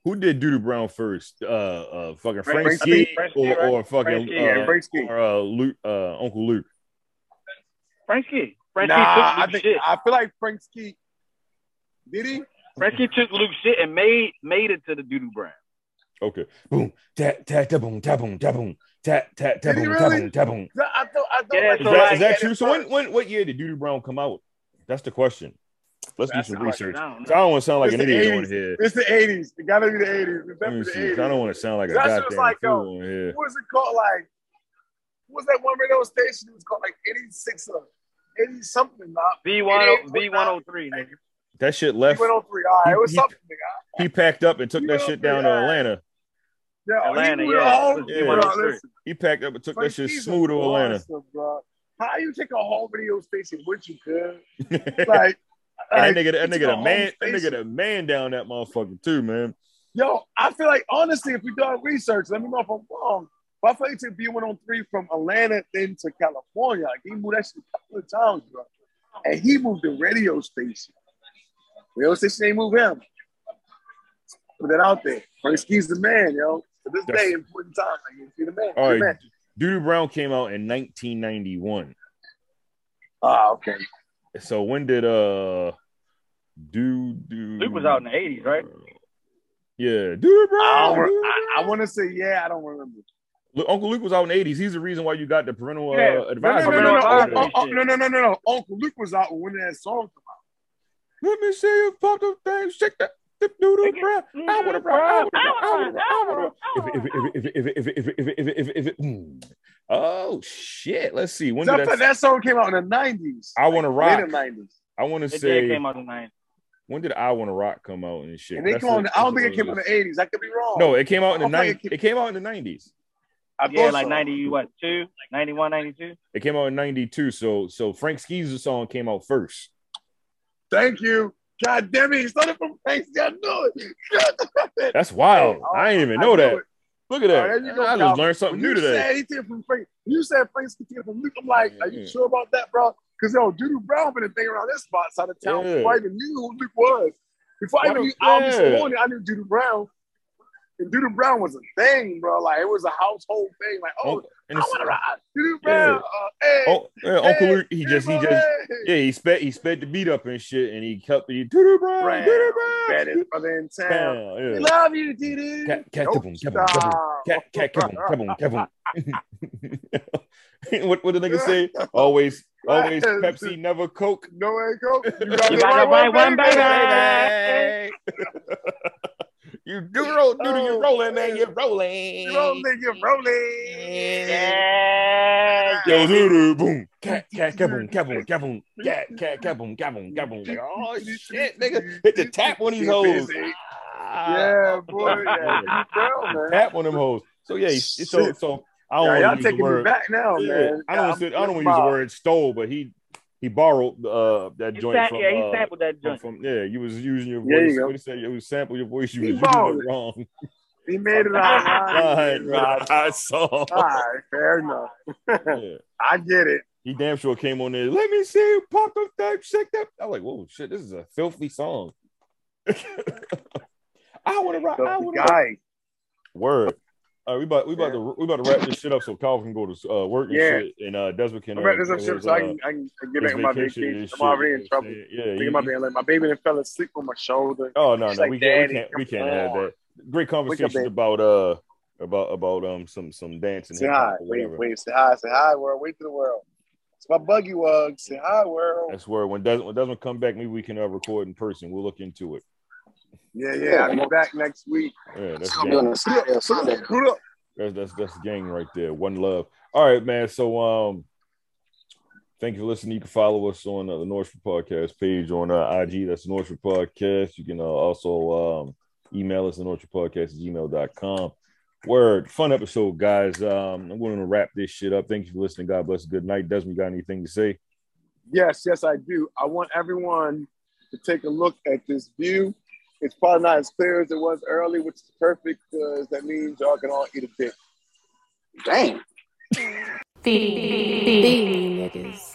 Who did Doo Doo Brown first? Fucking Frankie or fucking Uncle Luke? Frankie. Nah, I feel like Frankie did he? Frankie took Luke shit and made it to the Doo Doo Brown. Okay. Boom. Tat tat boom tat boom tat boom. Tap boom. Is that true? So what year did Doo Doo Brown come out? That's the question. Let's do some research. I don't want to sound like an idiot on here. It's the 80s. It gotta be the 80s. I don't want to sound like a goddamn fool on here. What was it called? Like, what was that one radio station? It was called like 86 or 80 something. B103. That shit left. B103. All right, it was something. He packed up and took that shit down to Atlanta. Yeah, Atlanta, he packed up and took that shit smooth to Atlanta. Bro. How you take a whole video station with you, cuz? Like, and that nigga down that motherfucker too, man. Yo, I feel like honestly, if we done research, let me know if I'm wrong. But I feel like he took B103 from Atlanta then to California. Like, he moved that shit a couple of times, bro. And he moved the radio station. Radio station ain't move him. Put that out there. Frankie's the man, yo. To this day, important time. Like, you see the man. All right. Doo Doo Brown came out in 1991. Ah, okay. So when did Doo Doo? Luke was out in the 80s, right? Yeah, Doo Doo Brown. I want to say yeah. I don't remember. Look, Uncle Luke was out in the 80s. He's the reason why you got the parental advisory. No. Uncle Luke was out when that song came out. Let me see you pop the thing, shake that. Doo Doo Brown, I wanna rock, I wanna rock. Oh shit! Let's see. When did that song came out in the 90s? I Wanna Rock. In the 90s. I wanna say. Came out in the 90s. When did I Wanna Rock come out and shit? And they came on. I don't think it came out in the 80s. I could be wrong. No, it came out in the 90s. It came out in the 90s. Yeah, like 91, 92. It came out in 92. So Frank Skeezer's song came out first. Thank you. God damn it! He started from face. I knew it. That's wild. I didn't even know that. Look at that. I just learned something new today. You said Frank Skeeter from Luke. I'm like, are you sure about that, bro? Because yo, Doo Doo Brown been a thing around this spot side of town before I even knew who Luke was. Before I knew Albus Morning, I knew Doo Doo Brown. And Doo Doo Brown was a thing, bro. Like, it was a household thing. Like, oh, I want to ride Doo Doo Brown. Hey, Uncle Luke, he sped the beat up and shit, and he kept the Doo Doo Brown. Doo Doo Brown. His brother in town. Yeah. We love you, Doo Doo. Cat, what did the nigga say? Always Pepsi, never Coke. No way, Coke. You gotta buy one, baby. You do roll, Doo Doo, you're rolling, man. You're rolling. Yeah. Yo, Doo Doo, boom. Cat, boom. Like, oh, shit, nigga. Hit the tap on these hoes. Yeah, boy. Yeah. Tap on them hoes. So, yeah, so I don't want to use the word. Y'all taking me back now, man. I don't want to use the word stole, but he borrowed that joint from. Yeah, he sampled that joint. Yeah, you was using your voice. You sample your voice. You was using it wrong. He made it out. I saw. All right, fair enough. Yeah. I get it. He damn sure came on there. Let me see you pop up that shake that. I was like, whoa, shit, this is a filthy song. I want to rock. Word. All right, we about to wrap this shit up so Kyle can go to work and shit, and Desmond can wrap this up shit so I can get back on my vacation. I'm already in trouble. Yeah, my baby that fell asleep on my shoulder. Oh no, like, we can't have that. Great conversation about some dancing. Say hi, wait, say hi, world, wait to the world. It's my buggy wug. Say hi, world. That's where when Desmond come back, maybe we can record in person. We'll look into it. Yeah, I'll be back next week. Yeah, that's gang. That's gang right there. One love. All right, man. So, thank you for listening. You can follow us on the Nourishment Podcast page on IG. That's Nourishment Podcast. You can also email us at nourishmentpodcast@gmail.com. Word. Fun episode, guys. I'm going to wrap this shit up. Thank you for listening. God bless. Good night. Desmond, you got anything to say? Yes, I do. I want everyone to take a look at this view. It's probably not as clear as it was early, which is perfect because that means y'all can all eat a dick. Damn. Niggas.